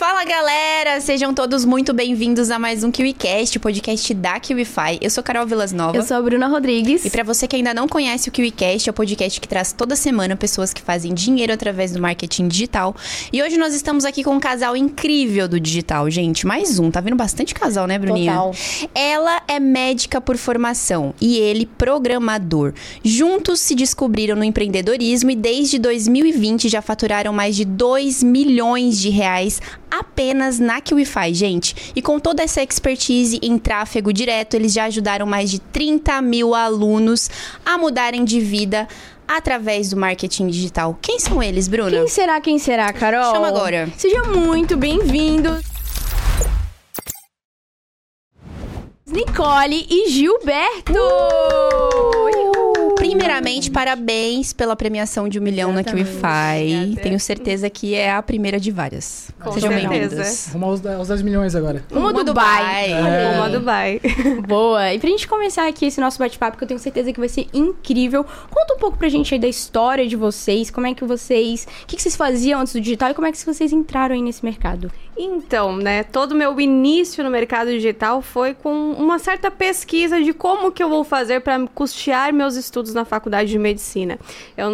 Fala galera, sejam todos muito bem-vindos a mais um KiwiCast, o podcast da Kiwify. Eu sou Carol Villasnova. Eu sou a Bruna Rodrigues. E pra você que ainda não conhece o KiwiCast, é o podcast que traz toda semana pessoas que fazem dinheiro através do marketing digital. E hoje nós estamos aqui com um casal incrível do digital, gente. Mais um, tá vendo bastante casal, né, Bruninha? Total. Ela é médica por formação e ele programador. Juntos se descobriram no empreendedorismo e desde 2020 já faturaram mais de 2 milhões de reais apenas na Kiwify, gente. E com toda essa expertise em tráfego direto, eles já ajudaram mais de 30 mil alunos a mudarem de vida através do marketing digital. Quem são eles, Bruna? Quem será, Carol? Chama agora. Sejam muito bem-vindos, Nicoli e Gilberto! Primeiramente, parabéns pela premiação de 1 milhão na Kiwify. Tenho certeza que é a primeira de várias. Sejam bem-vindos. Vamos aos 10 milhões agora. Uma Dubai. Boa. E pra gente começar aqui esse nosso bate-papo, que eu tenho certeza que vai ser incrível, conta um pouco pra gente aí da história de vocês, como é que vocês... O que vocês faziam antes do digital e como é que vocês entraram aí nesse mercado? Então, né, todo o meu início no mercado digital foi com uma certa pesquisa de como que eu vou fazer pra custear meus estudos na faculdade de medicina. Eu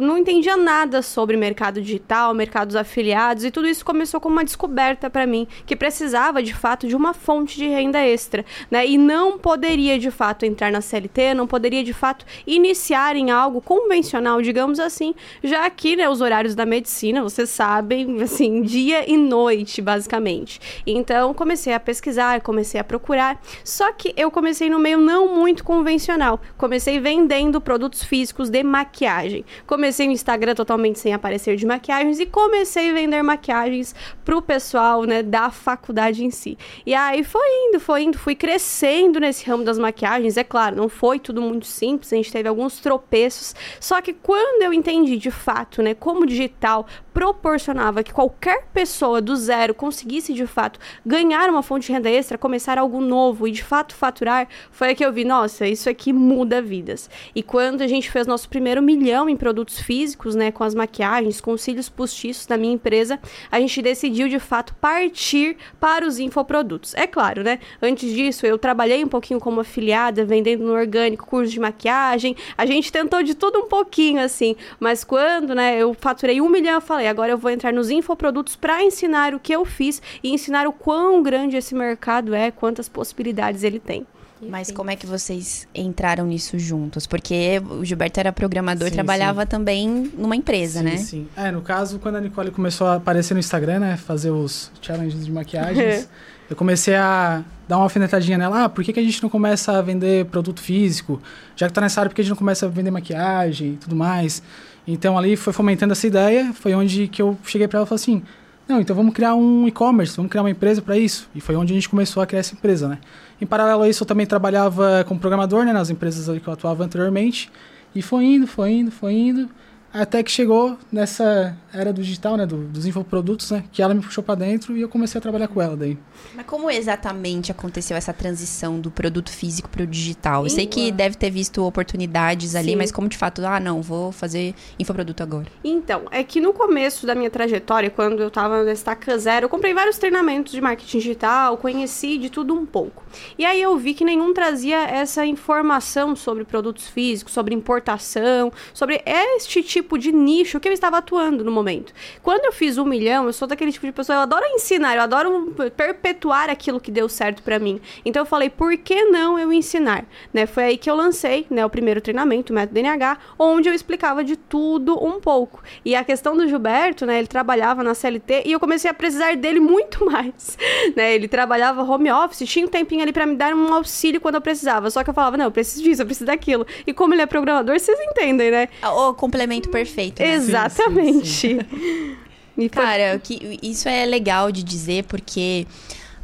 não entendia nada sobre mercado digital, mercados afiliados, e tudo isso começou como uma descoberta para mim, que precisava, de fato, de uma fonte de renda extra, né? E não poderia, de fato, entrar na CLT, não poderia, de fato, iniciar em algo convencional, digamos assim, já que, né, os horários da medicina, vocês sabem, assim, dia e noite, basicamente. Então, comecei a pesquisar, comecei a procurar, só que eu comecei no meio não muito convencional. Comecei vendendo produtos físicos de maquiagem. Comecei o Instagram totalmente sem aparecer de maquiagens e comecei a vender maquiagens pro pessoal, né, da faculdade em si. E aí foi indo, fui crescendo nesse ramo das maquiagens. É claro, não foi tudo muito simples, a gente teve alguns tropeços, só que quando eu entendi de fato, né, como o digital proporcionava que qualquer pessoa do zero conseguisse de fato ganhar uma fonte de renda extra, começar algo novo e de fato faturar, foi aí que eu vi, nossa, isso aqui muda vidas. E quando a gente fez nosso primeiro 1 milhão em produtos físicos, né, com as maquiagens, com os cílios postiços da minha empresa, a gente decidiu, de fato, partir para os infoprodutos. É claro, né? Antes disso, eu trabalhei um pouquinho como afiliada, vendendo no orgânico, curso de maquiagem. A gente tentou de tudo um pouquinho, assim. Mas quando, né, eu faturei 1 milhão, eu falei, agora eu vou entrar nos infoprodutos para ensinar o que eu fiz e ensinar o quão grande esse mercado é, quantas possibilidades ele tem. Mas como é que vocês entraram nisso juntos? Porque o Gilberto era programador e trabalhava também numa empresa, né? Sim. É, no caso, quando a Nicoli começou a aparecer no Instagram, né? Fazer os challenges de maquiagens, eu comecei a dar uma alfinetadinha nela. Ah, por que a gente não começa a vender produto físico? Já que tá nessa área, por que a gente não começa a vender maquiagem e tudo mais? Então, ali foi fomentando essa ideia. Foi onde que eu cheguei para ela e falei assim... Não, então vamos criar um e-commerce, vamos criar uma empresa para isso. E foi onde a gente começou a criar essa empresa, né? Em paralelo a isso, eu também trabalhava como programador, né? Nas empresas ali que eu atuava anteriormente. E foi indo. Até que chegou nessa era do digital, né? Dos infoprodutos, né? Que ela me puxou para dentro e eu comecei a trabalhar com ela daí. Mas como exatamente aconteceu essa transição do produto físico para o digital? Eu sei que deve ter visto oportunidades ali, mas como de fato, vou fazer infoproduto agora. Então, é que no começo da minha trajetória, quando eu estava na estaca zero, eu comprei vários treinamentos de marketing digital, conheci de tudo um pouco. E aí eu vi que nenhum trazia essa informação sobre produtos físicos, sobre importação, sobre este tipo de nicho que eu estava atuando no momento. Quando eu fiz 1 milhão, eu sou daquele tipo de pessoa, eu adoro ensinar, eu adoro perpetuar aquilo que deu certo pra mim. Então eu falei, por que não eu ensinar? Né? Foi aí que eu lancei, né, o primeiro treinamento, o Método NH, onde eu explicava de tudo um pouco. E a questão do Gilberto, né, ele trabalhava na CLT e eu comecei a precisar dele muito mais. Né? Ele trabalhava home office, tinha um tempinho ali pra me dar um auxílio quando eu precisava. Só que eu falava, não, eu preciso disso, eu preciso daquilo. E como ele é programador, vocês entendem, né? O complemento perfeito. Né? Exatamente. Sim. Cara, isso é legal de dizer, porque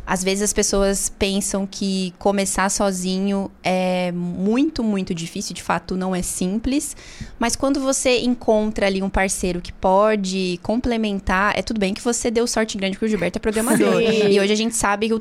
Às vezes as pessoas pensam que começar sozinho é muito, muito difícil. De fato, não é simples. Mas quando você encontra ali um parceiro que pode complementar... É tudo bem que você deu sorte grande, porque o Gilberto é programador. Sim. E hoje a gente sabe o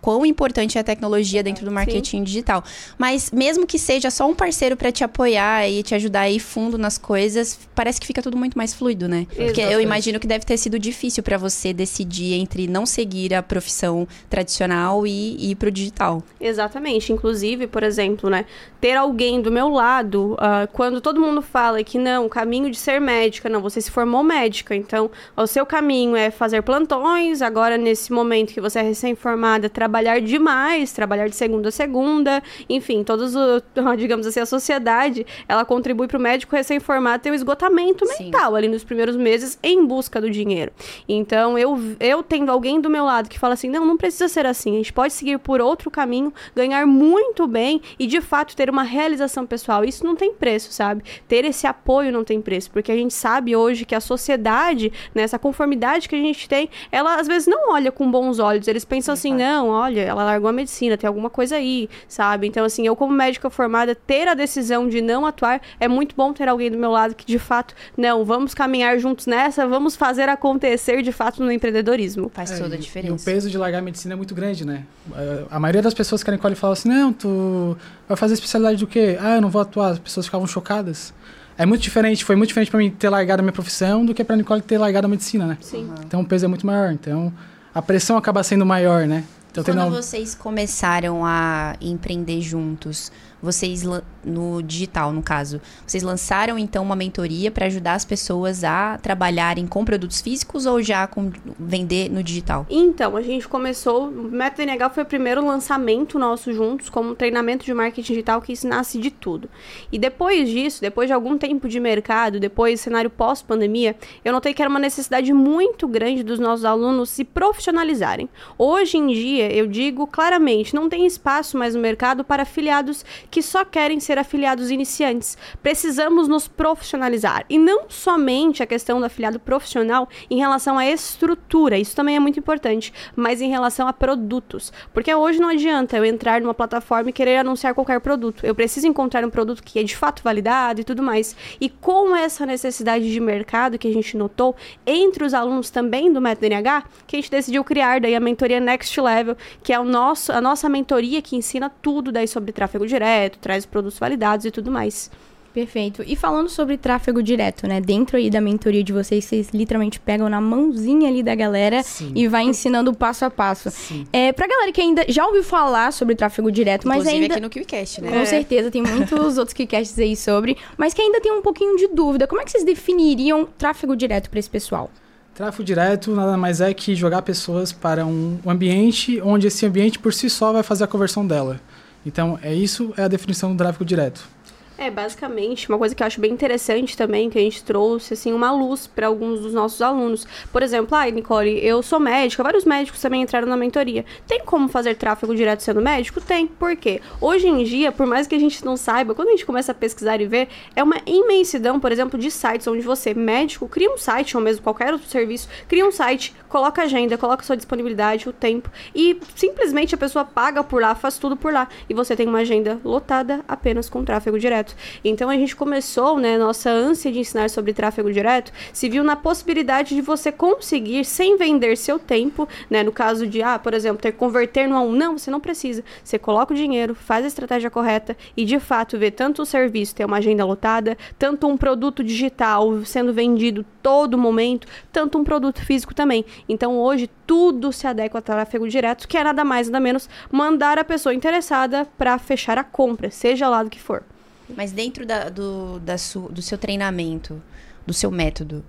quão importante é a tecnologia dentro do marketing digital. Mas mesmo que seja só um parceiro para te apoiar e te ajudar a ir fundo nas coisas, parece que fica tudo muito mais fluido, né? Exatamente. Porque eu imagino que deve ter sido difícil para você decidir entre não seguir a profissão tradicional e ir pro digital. Exatamente. Inclusive, por exemplo, né, ter alguém do meu lado, quando todo mundo fala que não, o caminho de ser médica, não, você se formou médica, então o seu caminho é fazer plantões, agora nesse momento que você é recém-formada, trabalhar demais, trabalhar de segunda a segunda, enfim, todos, digamos assim, a sociedade, ela contribui pro médico recém-formado ter um esgotamento mental ali nos primeiros meses em busca do dinheiro. Então, eu tendo alguém do meu lado que fala assim, não precisa ser assim, a gente pode seguir por outro caminho, ganhar muito bem e de fato ter uma realização pessoal. Isso não tem preço, sabe? Ter esse apoio não tem preço, porque a gente sabe hoje que a sociedade, né, essa conformidade que a gente tem, ela às vezes não olha com bons olhos, eles pensam assim, não, olha, ela largou a medicina, tem alguma coisa aí, sabe? Então assim, eu como médica formada, ter a decisão de não atuar, é muito bom ter alguém do meu lado que de fato, não, vamos caminhar juntos nessa, vamos fazer acontecer de fato no empreendedorismo. Faz toda a diferença. E o peso de largar a medicina é muito grande, né? A maioria das pessoas que a Nicoli fala assim, não, tu vai fazer especialidade do quê? Ah, eu não vou atuar. As pessoas ficavam chocadas. É muito diferente, foi muito diferente pra mim ter largado a minha profissão do que pra Nicoli ter largado a medicina, né? Sim. Uhum. Então o peso é muito maior, então a pressão acaba sendo maior, né? Então, quando vocês começaram a empreender juntos, vocês, no digital, no caso, vocês lançaram, então, uma mentoria para ajudar as pessoas a trabalharem com produtos físicos ou já com vender no digital? Então, a gente começou, o Método NH foi o primeiro lançamento nosso juntos, como um treinamento de marketing digital que ensinasse de tudo. E depois disso, depois de algum tempo de mercado, depois do cenário pós-pandemia, eu notei que era uma necessidade muito grande dos nossos alunos se profissionalizarem. Hoje em dia, eu digo claramente, não tem espaço mais no mercado para afiliados que só querem ser afiliados iniciantes. Precisamos nos profissionalizar. E não somente a questão do afiliado profissional em relação à estrutura, isso também é muito importante, mas em relação a produtos. Porque hoje não adianta eu entrar numa plataforma e querer anunciar qualquer produto. Eu preciso encontrar um produto que é de fato validado e tudo mais. E com essa necessidade de mercado que a gente notou, entre os alunos também do Método NH, que a gente decidiu criar daí a mentoria Next Level, que é a nossa mentoria que ensina tudo daí sobre tráfego direto, traz produtos validados e tudo mais. Perfeito. E falando sobre tráfego direto, né? Dentro aí da mentoria de vocês, vocês literalmente pegam na mãozinha ali da galera e vai ensinando passo a passo. Sim. É, pra galera que ainda já ouviu falar sobre tráfego direto, mas ainda... aqui no KiwiCast, né? Com certeza, tem muitos outros KiwiCasts aí sobre, mas que ainda tem um pouquinho de dúvida. Como é que vocês definiriam tráfego direto pra esse pessoal? Tráfego direto nada mais é que jogar pessoas para um ambiente onde esse ambiente por si só vai fazer a conversão dela. Então, é a definição do tráfego direto. É, basicamente, uma coisa que eu acho bem interessante também, que a gente trouxe, assim, uma luz para alguns dos nossos alunos. Por exemplo, Nicoli, eu sou médica, vários médicos também entraram na mentoria. Tem como fazer tráfego direto sendo médico? Tem. Por quê? Hoje em dia, por mais que a gente não saiba, quando a gente começa a pesquisar e ver, é uma imensidão, por exemplo, de sites onde você, médico, cria um site, ou mesmo qualquer outro serviço, cria um site, coloca agenda, coloca sua disponibilidade, o tempo, e simplesmente a pessoa paga por lá, faz tudo por lá, e você tem uma agenda lotada apenas com tráfego direto. Então a gente começou, né, nossa ânsia de ensinar sobre tráfego direto se viu na possibilidade de você conseguir sem vender seu tempo, né, no caso de, por exemplo, ter que converter no A1, não, você não precisa, você coloca o dinheiro, faz a estratégia correta e de fato vê tanto o serviço ter uma agenda lotada, tanto um produto digital sendo vendido todo momento, tanto um produto físico também. Então hoje tudo se adequa a tráfego direto, que é nada mais nada menos mandar a pessoa interessada para fechar a compra, seja lá do que for. Mas dentro do seu treinamento, do seu método,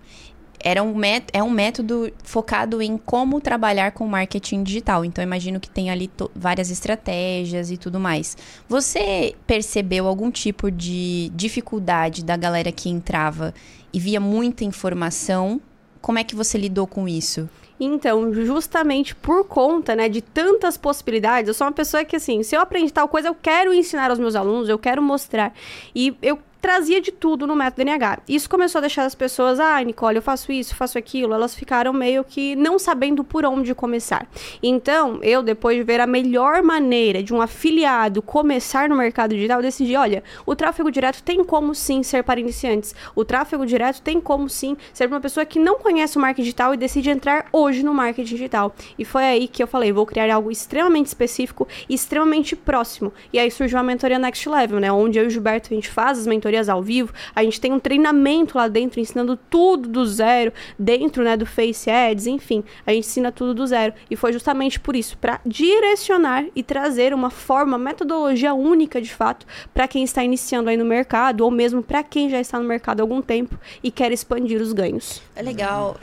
é um método focado em como trabalhar com marketing digital. Então, imagino que tem ali várias estratégias e tudo mais. Você percebeu algum tipo de dificuldade da galera que entrava e via muita informação? Como é que você lidou com isso? Então, justamente por conta, né, de tantas possibilidades, eu sou uma pessoa que, assim, se eu aprendi tal coisa, eu quero ensinar aos meus alunos, eu quero mostrar. E eu trazia de tudo no método NH. Isso começou a deixar as pessoas, Nicoli, eu faço isso, faço aquilo. Elas ficaram meio que não sabendo por onde começar. Então, eu, depois de ver a melhor maneira de um afiliado começar no mercado digital, eu decidi, olha, o tráfego direto tem como sim ser para iniciantes. O tráfego direto tem como sim ser para uma pessoa que não conhece o marketing digital e decide entrar hoje no marketing digital. E foi aí que eu falei, vou criar algo extremamente específico e extremamente próximo. E aí surgiu a mentoria Next Level, né? Onde eu e o Gilberto, a gente faz as mentorias ao vivo, a gente tem um treinamento lá dentro, ensinando tudo do zero, dentro, né, do Face Ads, enfim, a gente ensina tudo do zero. E foi justamente por isso, para direcionar e trazer uma forma, metodologia única, de fato, para quem está iniciando aí no mercado, ou mesmo para quem já está no mercado há algum tempo e quer expandir os ganhos. É legal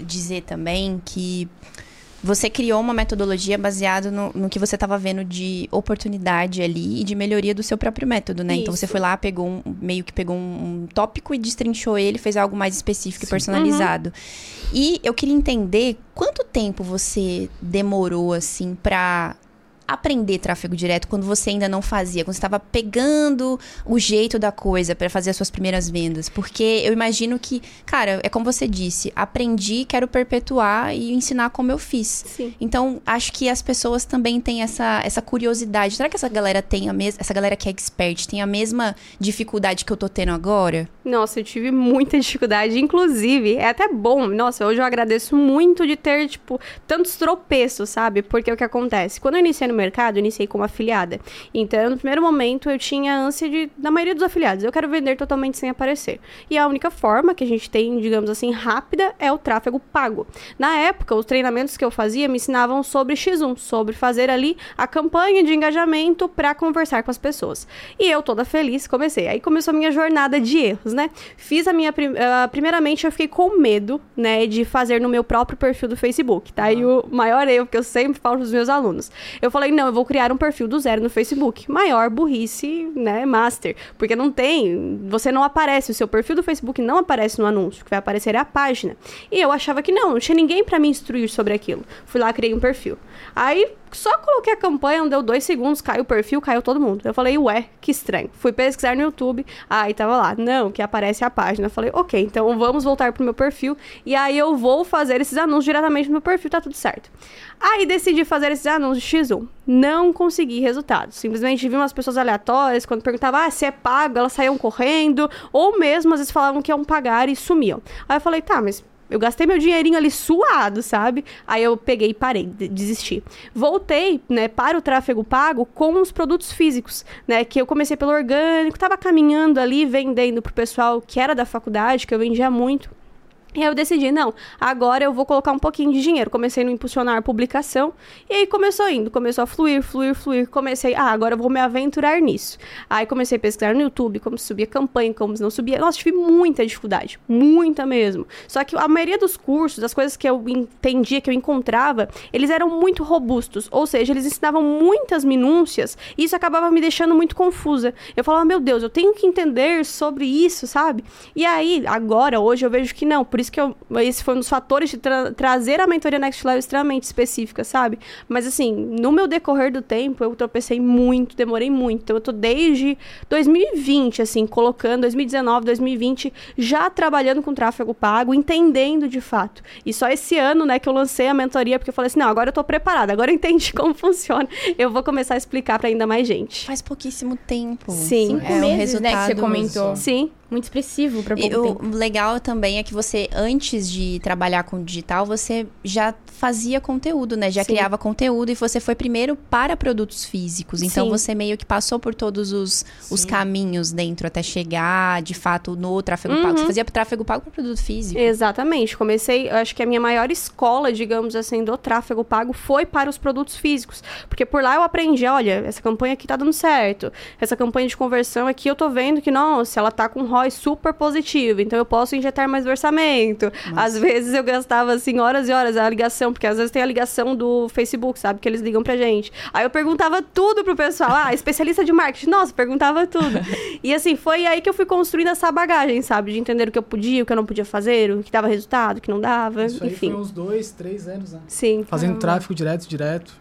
dizer também que você criou uma metodologia baseada no que você estava vendo de oportunidade ali e de melhoria do seu próprio método, né? Isso. Então, você foi lá, pegou um tópico e destrinchou ele, fez algo mais específico e personalizado. Uhum. E eu queria entender quanto tempo você demorou, assim, para aprender tráfego direto quando você ainda não fazia, quando você estava pegando o jeito da coisa para fazer as suas primeiras vendas, porque eu imagino que, cara, é como você disse, aprendi, quero perpetuar e ensinar como eu fiz. Sim. Então, acho que as pessoas também têm essa curiosidade. Será que essa galera tem essa galera que é expert tem a mesma dificuldade que eu tô tendo agora? Nossa, eu tive muita dificuldade, inclusive, é até bom. Nossa, hoje eu agradeço muito de ter, tantos tropeços, sabe? Porque o que acontece? Quando eu iniciei no mercado, eu iniciei como afiliada. Então, no primeiro momento, eu tinha ânsia da maioria dos afiliados, eu quero vender totalmente sem aparecer. E a única forma que a gente tem, digamos assim, rápida, é o tráfego pago. Na época, os treinamentos que eu fazia me ensinavam sobre X1, sobre fazer ali a campanha de engajamento para conversar com as pessoas. E eu, toda feliz, comecei. Aí começou a minha jornada de erros, né? Fiz a minha... Primeiramente, eu fiquei com medo, né, de fazer no meu próprio perfil do Facebook, tá? E o maior erro que eu sempre falo pros meus alunos. Eu falei, não, eu vou criar um perfil do zero no Facebook. Maior burrice, né, master. Porque não tem, você não aparece, o seu perfil do Facebook não aparece no anúncio, o que vai aparecer é a página. E eu achava que não tinha ninguém pra me instruir sobre aquilo. Fui lá, criei um perfil. Aí, só coloquei a campanha, não deu 2 segundos, caiu o perfil, caiu todo mundo. Eu falei, ué, que estranho. Fui pesquisar no YouTube, aí tava lá, não, que aparece a página. Eu falei, ok, então vamos voltar pro meu perfil, e aí eu vou fazer esses anúncios diretamente no meu perfil, tá tudo certo. Aí decidi fazer esses anúncios X1. Não consegui resultados. Simplesmente vi umas pessoas aleatórias, quando perguntava, se é pago, elas saíam correndo, ou mesmo, às vezes falavam que iam pagar e sumiam. Aí eu falei, tá, mas... eu gastei meu dinheirinho ali suado, sabe? Aí eu peguei e parei, desisti. Voltei, né, para o tráfego pago com os produtos físicos, né? Que eu comecei pelo orgânico, tava caminhando ali, vendendo pro pessoal que era da faculdade, que eu vendia muito. E aí eu decidi, não, agora eu vou colocar um pouquinho de dinheiro. Comecei a impulsionar a publicação, e aí começou a fluir. Comecei, agora eu vou me aventurar nisso. Aí comecei a pesquisar no YouTube, como subia campanha, como não subia. Nossa, tive muita dificuldade, muita mesmo. Só que a maioria dos cursos, das coisas que eu entendia, que eu encontrava, eles eram muito robustos, ou seja, eles ensinavam muitas minúcias, e isso acabava me deixando muito confusa. Eu falava, meu Deus, eu tenho que entender sobre isso, sabe? E aí, agora, hoje, eu vejo que não, por isso que esse foi um dos fatores de trazer a mentoria Next Level extremamente específica, sabe? Mas assim, no meu decorrer do tempo, eu tropecei muito, demorei muito. Então, eu tô desde 2020, assim, colocando, 2019, 2020, já trabalhando com tráfego pago, entendendo de fato. E só esse ano, né, que eu lancei a mentoria, porque eu falei assim, não, agora eu tô preparada, agora eu entendi como funciona, eu vou começar a explicar pra ainda mais gente. Faz pouquíssimo tempo. Sim. 5 meses, né, que você comentou. Sim. Muito expressivo pra pouco tempo. O legal também é que você, antes de trabalhar com digital, você já fazia conteúdo, né? Já Sim. criava conteúdo, e você foi primeiro para produtos físicos. Então, Sim. você meio que passou por todos os caminhos dentro, até chegar, de fato, no tráfego pago. Você fazia tráfego pago para produto físico. Exatamente. Comecei, acho que a minha maior escola, digamos assim, do tráfego pago foi para os produtos físicos. Porque por lá eu aprendi, olha, essa campanha aqui tá dando certo. Essa campanha de conversão aqui, eu tô vendo que, nossa, ela tá com é super positivo, então eu posso injetar mais orçamento. Nossa. Às vezes eu gastava assim horas e horas a ligação, porque às vezes tem a ligação do Facebook, sabe, que eles ligam pra gente. Aí eu perguntava tudo pro pessoal, especialista de marketing, nossa, perguntava tudo. E assim, foi aí que eu fui construindo essa bagagem, sabe, de entender o que eu podia, o que eu não podia fazer, o que dava resultado, o que não dava, Isso enfim. Aí foi uns 2, 3 anos, né? Sim. Fazendo tráfego direto.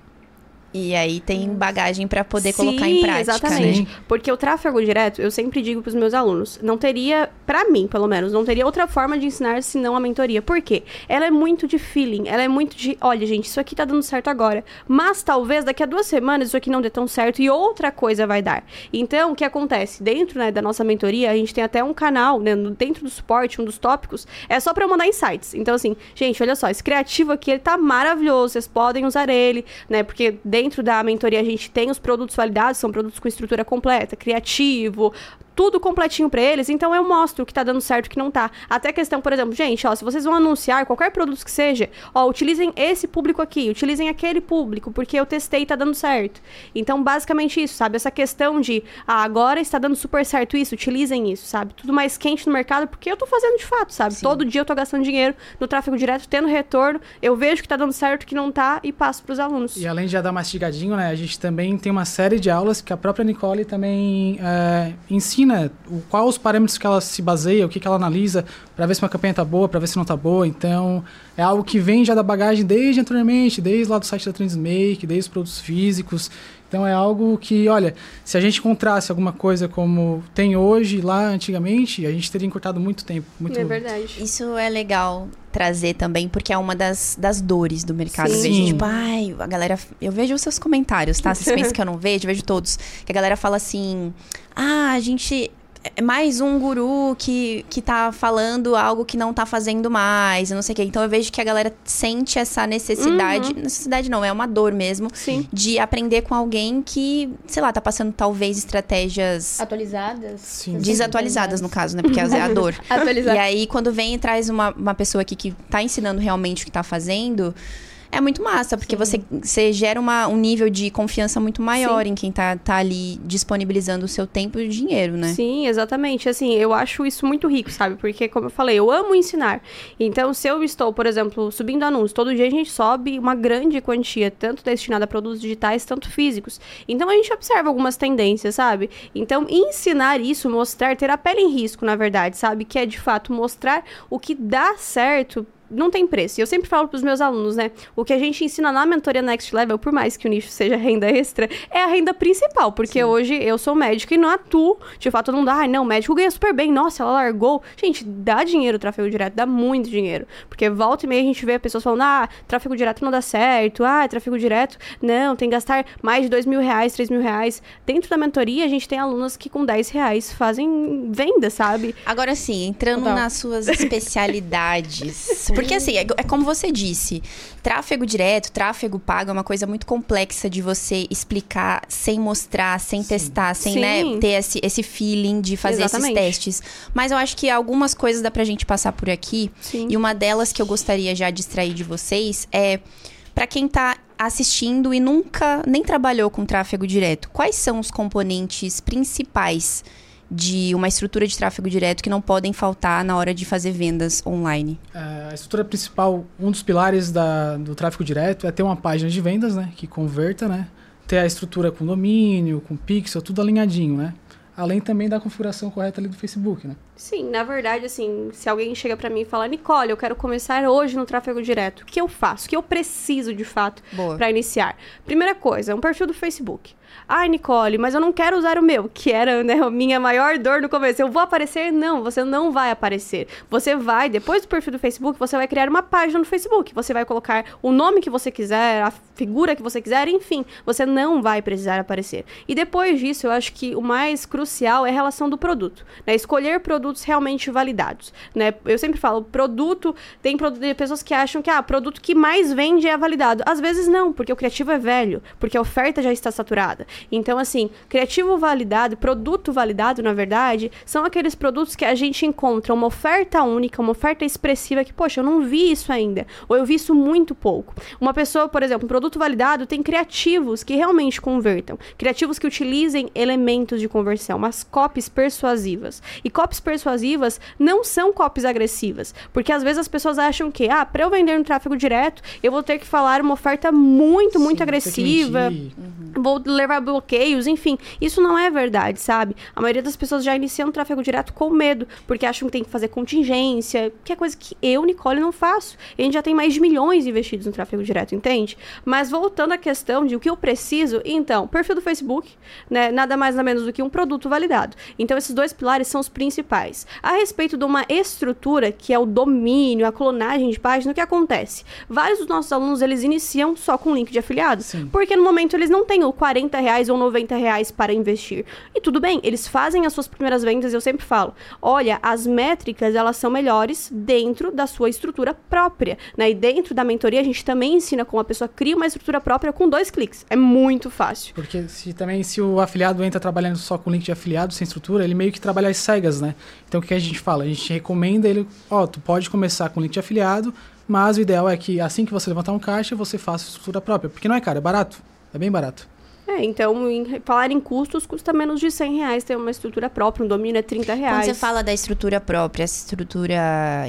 E aí tem bagagem para poder colocar em prática, exatamente. Né? Porque o tráfego direto, eu sempre digo para os meus alunos, não teria, para mim pelo menos, não teria outra forma de ensinar senão a mentoria. Por quê? Ela é muito de feeling, ela é muito de, olha gente, isso aqui tá dando certo agora, mas talvez daqui a 2 semanas isso aqui não dê tão certo e outra coisa vai dar. Então, o que acontece? Dentro, né, da nossa mentoria, a gente tem até um canal, né, dentro do suporte, um dos tópicos, é só para mandar insights. Então, assim, gente, olha só, esse criativo aqui, ele tá maravilhoso, vocês podem usar ele, né, porque dentro da mentoria a gente tem os produtos validados, são produtos com estrutura completa, criativo, tudo completinho pra eles, então eu mostro o que tá dando certo e o que não tá. Até a questão, por exemplo, gente, ó, se vocês vão anunciar qualquer produto que seja, ó, utilizem esse público aqui, utilizem aquele público, porque eu testei e tá dando certo. Então, basicamente isso, sabe? Essa questão de, ah, agora está dando super certo isso, utilizem isso, sabe? Tudo mais quente no mercado, porque eu tô fazendo de fato, sabe? Sim. Todo dia eu tô gastando dinheiro no tráfego direto, tendo retorno, eu vejo que tá dando certo, o que não tá e passo pros alunos. E além de já dar mastigadinho, né, a gente também tem uma série de aulas que a própria Nicoli também ensina, né? Quais os parâmetros que ela se baseia, o que ela analisa, para ver se uma campanha está boa, para ver se não está boa. Então, é algo que vem já da bagagem desde anteriormente, desde lá do site da Trends Make, desde os produtos físicos. Então, é algo que, olha, se a gente encontrasse alguma coisa como tem hoje, lá antigamente, a gente teria encurtado muito tempo. Muito é verdade. Isso é legal trazer também, porque é uma das dores do mercado. Sim. Eu vejo, tipo, ai, a galera... Eu vejo os seus comentários, tá? Vocês pensam que eu não vejo? Eu vejo todos. Que a galera fala assim... Ah, a gente... É mais um guru que tá falando algo que não tá fazendo mais, não sei o quê. Então eu vejo que a galera sente essa necessidade... Uhum. Necessidade não, é uma dor mesmo. Sim. De aprender com alguém que, sei lá, tá passando talvez estratégias... Atualizadas? Sim. Desatualizadas, no caso, né? Porque é a dor. Atualizadas. E aí, quando vem e traz uma pessoa aqui que tá ensinando realmente o que tá fazendo... É muito massa, porque você gera um nível de confiança muito maior. Sim. Em quem tá ali disponibilizando o seu tempo e o dinheiro, né? Sim, exatamente. Assim, eu acho isso muito rico, sabe? Porque, como eu falei, eu amo ensinar. Então, se eu estou, por exemplo, subindo anúncios, todo dia a gente sobe uma grande quantia, tanto destinada a produtos digitais, tanto físicos. Então, a gente observa algumas tendências, sabe? Então, ensinar isso, mostrar, ter a pele em risco, na verdade, sabe? Que é, de fato, mostrar o que dá certo. Não tem preço. E eu sempre falo para os meus alunos, né? O que a gente ensina na mentoria Next Level, por mais que o nicho seja renda extra, é a renda principal. Porque hoje eu sou médico e não atuo. De fato, não dá. Ai, não, médico ganha super bem. Nossa, ela largou. Gente, dá dinheiro o tráfego direto. Dá muito dinheiro. Porque volta e meia a gente vê pessoas falando, ah, tráfego direto não dá certo. Ah, tráfego direto, não, tem que gastar mais de R$2.000, R$3.000. Dentro da mentoria, a gente tem alunos que com R$10 fazem venda, sabe? Agora sim, entrando nas suas especialidades... Porque assim, é como você disse, tráfego direto, tráfego pago é uma coisa muito complexa de você explicar sem mostrar, sem testar, sem né, ter esse feeling de fazer esses testes. Mas eu acho que algumas coisas dá pra gente passar por aqui. Sim. E uma delas que eu gostaria já de extrair de vocês é, pra quem tá assistindo e nunca nem trabalhou com tráfego direto, quais são os componentes principais de uma estrutura de tráfego direto que não podem faltar na hora de fazer vendas online? A estrutura principal, um dos pilares do tráfego direto é ter uma página de vendas, né, que converta, né, ter a estrutura com domínio, com pixel, tudo alinhadinho, né? Além também da configuração correta ali do Facebook, né? Sim, na verdade, assim, se alguém chega pra mim e fala, Nicoli, eu quero começar hoje no tráfego direto, o que eu faço? O que eu preciso, de fato, pra iniciar? Primeira coisa, um perfil do Facebook. Ai, Nicoli, mas eu não quero usar o meu, que era, né, a minha maior dor no começo. Eu vou aparecer? Não, você não vai aparecer. Você vai, depois do perfil do Facebook, você vai criar uma página no Facebook. Você vai colocar o nome que você quiser, a figura que você quiser, enfim. Você não vai precisar aparecer. E depois disso, eu acho que o mais crucial é a relação do produto. Né? Escolher produtos realmente validados. Né? Eu sempre falo, produto... Tem pessoas que acham que, produto que mais vende é validado. Às vezes não, porque o criativo é velho. Porque a oferta já está saturada. Então, assim, criativo validado, produto validado, na verdade, são aqueles produtos que a gente encontra uma oferta única, uma oferta expressiva que, poxa, eu não vi isso ainda, ou eu vi isso muito pouco. Uma pessoa, por exemplo, um produto validado tem criativos que realmente convertam, criativos que utilizem elementos de conversão, mas copies persuasivas. E copies persuasivas persuasivas não são copies agressivas, porque às vezes as pessoas acham que, para eu vender no tráfego direto, eu vou ter que falar uma oferta muito agressiva, vou levar bloqueios, enfim. Isso não é verdade, sabe? A maioria das pessoas já iniciam no tráfego direto com medo, porque acham que tem que fazer contingência, que é coisa que eu, Nicoli, não faço. A gente já tem mais de milhões investidos no tráfego direto, entende? Mas voltando à questão de o que eu preciso, então, perfil do Facebook, né, nada mais nada menos do que um produto validado. Então, esses dois pilares são os principais. A respeito de uma estrutura, que é o domínio, a clonagem de página, o que acontece? Vários dos nossos alunos, eles iniciam só com link de afiliado, sim, porque no momento eles não têm o R$40 ou R$90 para investir. E tudo bem, eles fazem as suas primeiras vendas, eu sempre falo, olha, as métricas, elas são melhores dentro da sua estrutura própria, né? E dentro da mentoria, a gente também ensina como a pessoa cria uma estrutura própria com 2 cliques. É muito fácil. Porque se o afiliado entra trabalhando só com link de afiliado, sem estrutura, ele meio que trabalha às cegas, né? Então, o que a gente fala? A gente recomenda ele, tu pode começar com link de afiliado, mas o ideal é que assim que você levantar um caixa, você faça estrutura própria. Porque não é caro, é barato. É bem barato. Então, falar em custos, custa menos de R$100 ter uma estrutura própria, um domínio é R$30. Quando você fala da estrutura própria, essa estrutura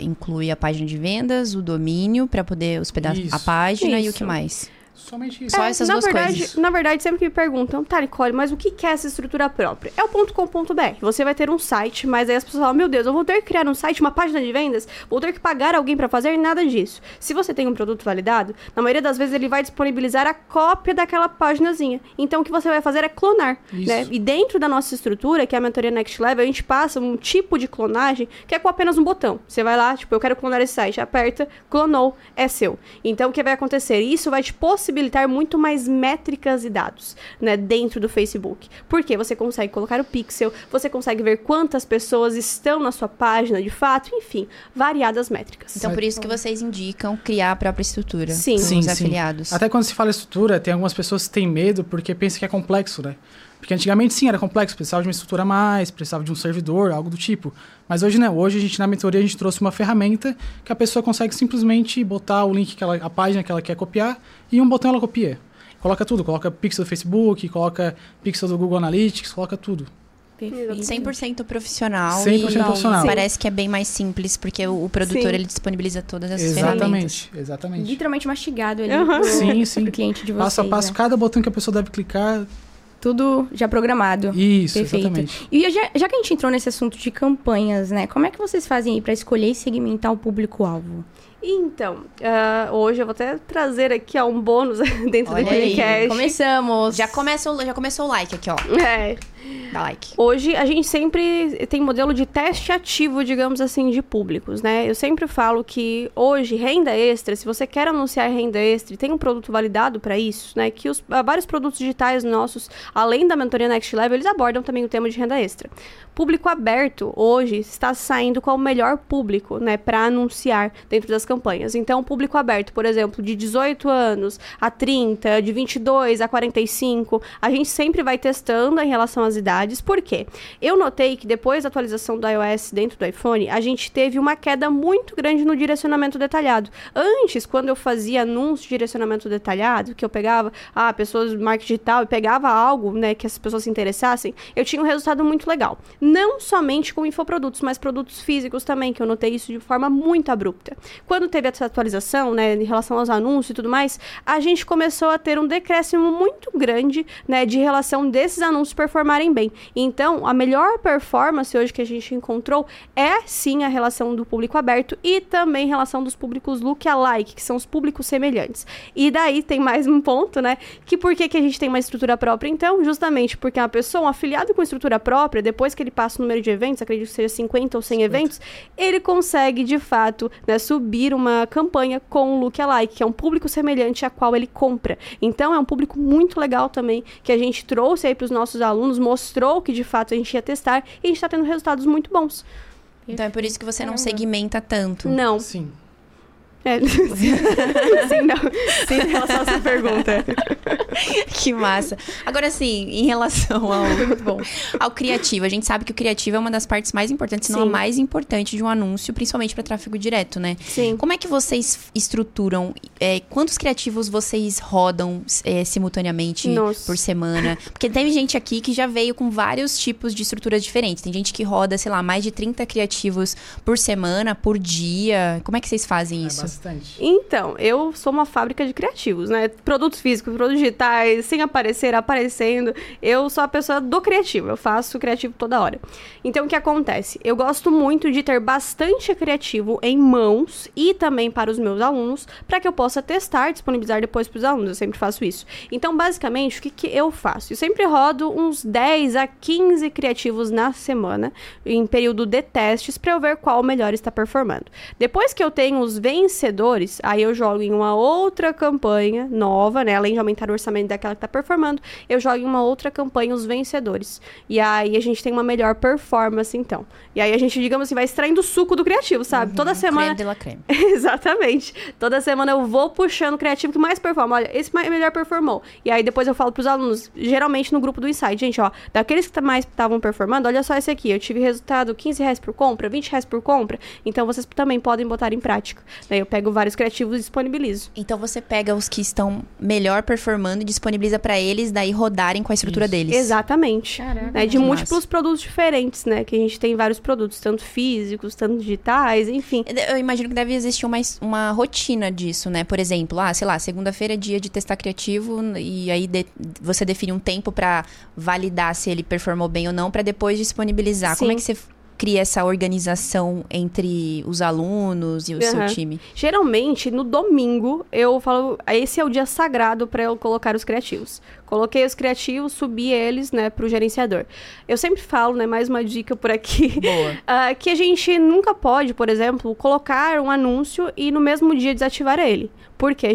inclui a página de vendas, o domínio para poder hospedar a página e o que mais? Somente isso. Só essas duas coisas. Na verdade, sempre que me perguntam, Nicoli, mas o que é essa estrutura própria? É o .com.br. Você vai ter um site, mas aí as pessoas falam, meu Deus, eu vou ter que criar um site, uma página de vendas? Vou ter que pagar alguém para fazer? Nada disso. Se você tem um produto validado, na maioria das vezes ele vai disponibilizar a cópia daquela paginazinha. Então, o que você vai fazer é clonar, né? E dentro da nossa estrutura, que é a mentoria Next Level, a gente passa um tipo de clonagem que é com apenas um botão. Você vai lá, eu quero clonar esse site. Aperta, clonou, é seu. Então, o que vai acontecer? Isso vai te possibilitar muito mais métricas e dados, né, dentro do Facebook. Porque você consegue colocar o pixel, você consegue ver quantas pessoas estão na sua página de fato, enfim, variadas métricas. Então, por isso que vocês indicam criar a própria estrutura. Sim, afiliados. Até quando se fala estrutura, tem algumas pessoas que têm medo porque pensam que é complexo, né? Porque antigamente, sim, era complexo, precisava de uma estrutura a mais, precisava de um servidor, algo do tipo. Mas hoje não, hoje a gente, na mentoria, a gente trouxe uma ferramenta que a pessoa consegue simplesmente botar o link, a página que ela quer copiar, e um botão ela copia. Coloca tudo, coloca pixel do Facebook, coloca pixel do Google Analytics, coloca tudo. Perfeito. 100% profissional. 100% profissional. Sim. Parece que é bem mais simples, porque o produtor, ele disponibiliza todas essas ferramentas. Exatamente. Literalmente mastigado ali pro cliente de vocês. Passo a passo, cada botão que a pessoa deve clicar... Tudo já programado. Isso, perfeito. Exatamente. E já que a gente entrou nesse assunto de campanhas, né? Como é que vocês fazem aí para escolher e segmentar o público-alvo? Então, hoje eu vou até trazer aqui um bônus dentro do KiwiCast. Começamos. Já começou o like aqui, Dá like. Hoje a gente sempre tem modelo de teste ativo, digamos assim, de públicos, né? Eu sempre falo que hoje renda extra, se você quer anunciar renda extra e tem um produto validado para isso, né? Que vários produtos digitais nossos, além da mentoria Next Level, eles abordam também o tema de renda extra. Público aberto hoje está saindo com o melhor público, né? Para anunciar dentro das campanhas. Então, público aberto, por exemplo, de 18 anos a 30, de 22 a 45, a gente sempre vai testando em relação às idades. Por quê? Eu notei que depois da atualização do iOS dentro do iPhone, a gente teve uma queda muito grande no direcionamento detalhado. Antes, quando eu fazia anúncio de direcionamento detalhado, que eu pegava pessoas do marketing digital e pegava algo, né, que as pessoas se interessassem, eu tinha um resultado muito legal. Não somente com infoprodutos, mas produtos físicos também, que eu notei isso de forma muito abrupta. Quando teve essa atualização, né, em relação aos anúncios e tudo mais, a gente começou a ter um decréscimo muito grande, né, de relação desses anúncios performarem bem. Então, a melhor performance hoje que a gente encontrou é, sim, a relação do público aberto e também a relação dos públicos look-alike, que são os públicos semelhantes. E daí tem mais um ponto, né, que por que a gente tem uma estrutura própria? Então, justamente porque uma pessoa, um afiliado com estrutura própria, depois que ele passa o número de eventos, acredito que seja 50 ou 100 eventos, ele consegue, de fato, né, subir uma campanha com o lookalike, que é um público semelhante a qual ele compra. Então, é um público muito legal também, que a gente trouxe aí para os nossos alunos, mostrou que, de fato, a gente ia testar e a gente está tendo resultados muito bons. Então, é por isso que você não segmenta tanto. Não. Sim. Sim, não. Sim, em relação a essa pergunta. Que massa. Agora, assim, em relação ao criativo, a gente sabe que o criativo é uma das partes mais importantes, se não a mais importante de um anúncio, principalmente para tráfego direto, né? Sim. Como é que vocês estruturam? Quantos criativos vocês rodam simultaneamente por semana? Porque tem gente aqui que já veio com vários tipos de estruturas diferentes. Tem gente que roda, sei lá, mais de 30 criativos por semana, por dia. Como é que vocês fazem isso? É bastante. Então, eu sou uma fábrica de criativos, né? Produtos físicos, produtos digitais, sem aparecer, aparecendo. Eu sou a pessoa do criativo, eu faço criativo toda hora. Então, o que acontece? Eu gosto muito de ter bastante criativo em mãos e também para os meus alunos, para que eu possa testar, disponibilizar depois para os alunos. Eu sempre faço isso. Então, basicamente, o que eu faço? Eu sempre rodo uns 10 a 15 criativos na semana, em período de testes, para eu ver qual melhor está performando. Depois que eu tenho os vencedores, aí eu jogo em uma outra campanha nova, né? Além de aumentar o orçamento daquela que está performando, eu jogo em uma outra campanha os vencedores. E aí a gente tem uma melhor performance, então. E aí a gente, digamos assim, vai extraindo o suco do criativo, sabe? Toda semana... Creme de la creme. Exatamente. Toda semana eu vou puxando o criativo que mais performa. Olha, esse melhor performou. E aí depois eu falo pros alunos, geralmente no grupo do Insight, gente, ó, daqueles que mais estavam performando, olha só esse aqui, eu tive resultado R$15 por compra, R$20 por compra, então vocês também podem botar em prática. Daí eu pego vários criativos e disponibilizo. Então você pega os que estão melhor performando e disponibiliza pra eles, daí rodarem com a estrutura deles. Exatamente. Caraca, né? De múltiplos produtos diferentes, né? Que a gente tem vários produtos, tanto físicos, tanto digitais, enfim. Eu imagino que deve existir uma rotina disso, né? Por exemplo, sei lá, segunda-feira é dia de testar criativo e aí você define um tempo pra validar se ele performou bem ou não, pra depois disponibilizar. Sim. Como é que você cria essa organização entre os alunos e o seu time? Geralmente, no domingo, eu falo... Esse é o dia sagrado para eu colocar os criativos. Coloquei os criativos, subi eles, né, pro gerenciador. Eu sempre falo, né, mais uma dica por aqui. Boa. Que a gente nunca pode, por exemplo, colocar um anúncio e no mesmo dia desativar ele. Porque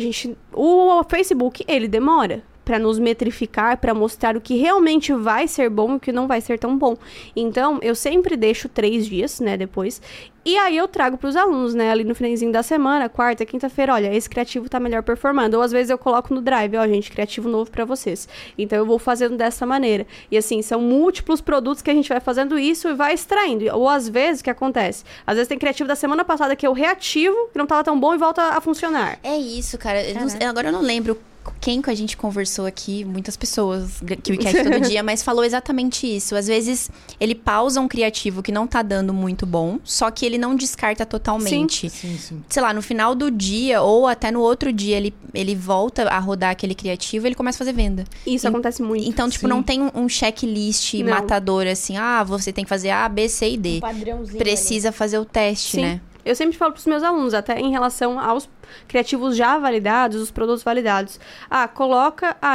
o Facebook, ele demora para nos metrificar, para mostrar o que realmente vai ser bom e o que não vai ser tão bom. Então, eu sempre deixo 3 dias, né, depois. E aí eu trago para os alunos, né, ali no finalzinho da semana, quarta, quinta-feira, olha, esse criativo tá melhor performando. Ou às vezes eu coloco no Drive, ó, gente, criativo novo para vocês. Então eu vou fazendo dessa maneira. E assim, são múltiplos produtos que a gente vai fazendo isso e vai extraindo. Ou às vezes, o que acontece? Às vezes tem criativo da semana passada que eu reativo, que não tava tão bom e volta a funcionar. É isso, cara. Agora eu não lembro quem que a gente conversou aqui, muitas pessoas que o KiwiCast todo dia, mas falou exatamente isso. Às vezes, ele pausa um criativo que não tá dando muito bom, só que ele não descarta totalmente. Sim. Sei lá, no final do dia, ou até no outro dia, ele volta a rodar aquele criativo e ele começa a fazer venda. Isso acontece muito. Então, tipo, não tem um checklist matador, assim, você tem que fazer A, B, C e D. Um padrãozinho precisa ali fazer o teste, né? Eu sempre falo pros meus alunos, até em relação aos criativos já validados, os produtos validados.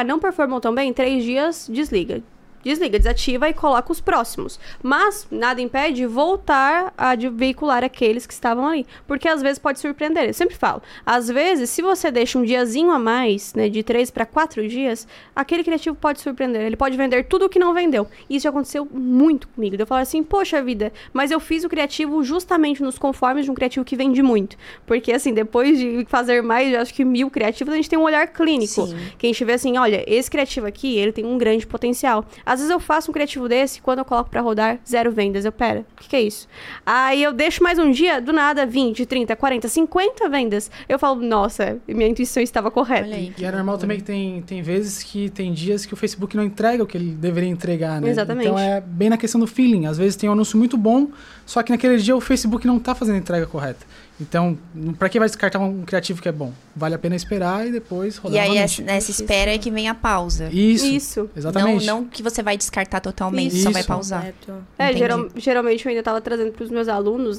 Não performou tão bem, 3 dias, desliga. Desliga, desativa e coloca os próximos. Mas nada impede voltar a veicular aqueles que estavam ali. Porque às vezes pode surpreender. Eu sempre falo. Às vezes, se você deixa um diazinho a mais, né, de 3 para 4 dias, aquele criativo pode surpreender. Ele pode vender tudo o que não vendeu. Isso aconteceu muito comigo. Eu falo assim, poxa vida, mas eu fiz o criativo justamente nos conformes de um criativo que vende muito. Porque assim, depois de fazer mais, eu acho que 1.000 criativos, a gente tem um olhar clínico. Sim. Que a gente vê assim, olha, esse criativo aqui, ele tem um grande potencial. Às vezes eu faço um criativo desse, quando eu coloco pra rodar, 0 vendas. Eu, o que é isso? Aí eu deixo mais um dia, do nada, 20, 30, 40, 50 vendas. Eu falo, nossa, minha intuição estava correta. E é normal também que tem vezes que tem dias que o Facebook não entrega o que ele deveria entregar, né? Exatamente. Então é bem na questão do feeling. Às vezes tem um anúncio muito bom, só que naquele dia o Facebook não tá fazendo a entrega correta. Então, pra que vai descartar um criativo que é bom? Vale a pena esperar e depois rodar novamente. E aí, nessa espera é que vem a pausa. Isso. Exatamente. Não que você vai descartar totalmente, só vai pausar. Certo. Geralmente eu ainda estava trazendo pros meus alunos,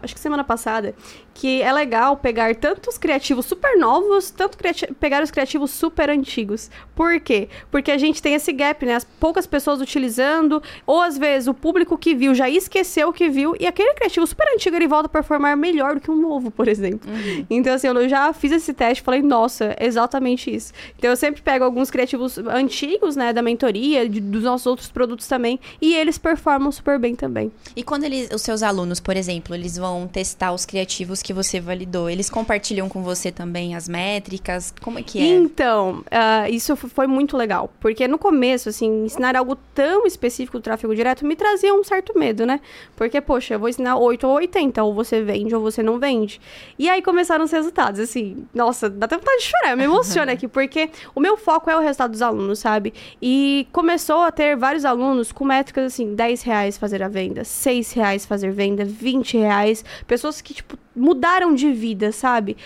acho que semana passada, que é legal pegar tanto os criativos super novos, tanto pegar os criativos super antigos. Por quê? Porque a gente tem esse gap, né? As poucas pessoas utilizando, ou às vezes o público que viu já esqueceu o que viu, e aquele criativo super antigo, ele volta a performar melhor do que para um ovo, por exemplo. Uhum. Então, assim, eu já fiz esse teste e falei, nossa, exatamente isso. Então, eu sempre pego alguns criativos antigos, né, da mentoria, dos nossos outros produtos também, e eles performam super bem também. E quando os seus alunos, por exemplo, eles vão testar os criativos que você validou, eles compartilham com você também as métricas? Como é que é? Então, isso foi muito legal, porque no começo, assim, ensinar algo tão específico do tráfego direto me trazia um certo medo, né? Porque, poxa, eu vou ensinar 8 ou 80, ou você vende ou você não vende. E aí começaram os resultados, assim, nossa, dá até vontade de chorar, me emociona aqui, porque o meu foco é o resultado dos alunos, sabe? E começou a ter vários alunos com métricas, assim, R$10 fazer a venda, R$6 fazer venda, R$20, pessoas que, tipo, mudaram de vida, sabe?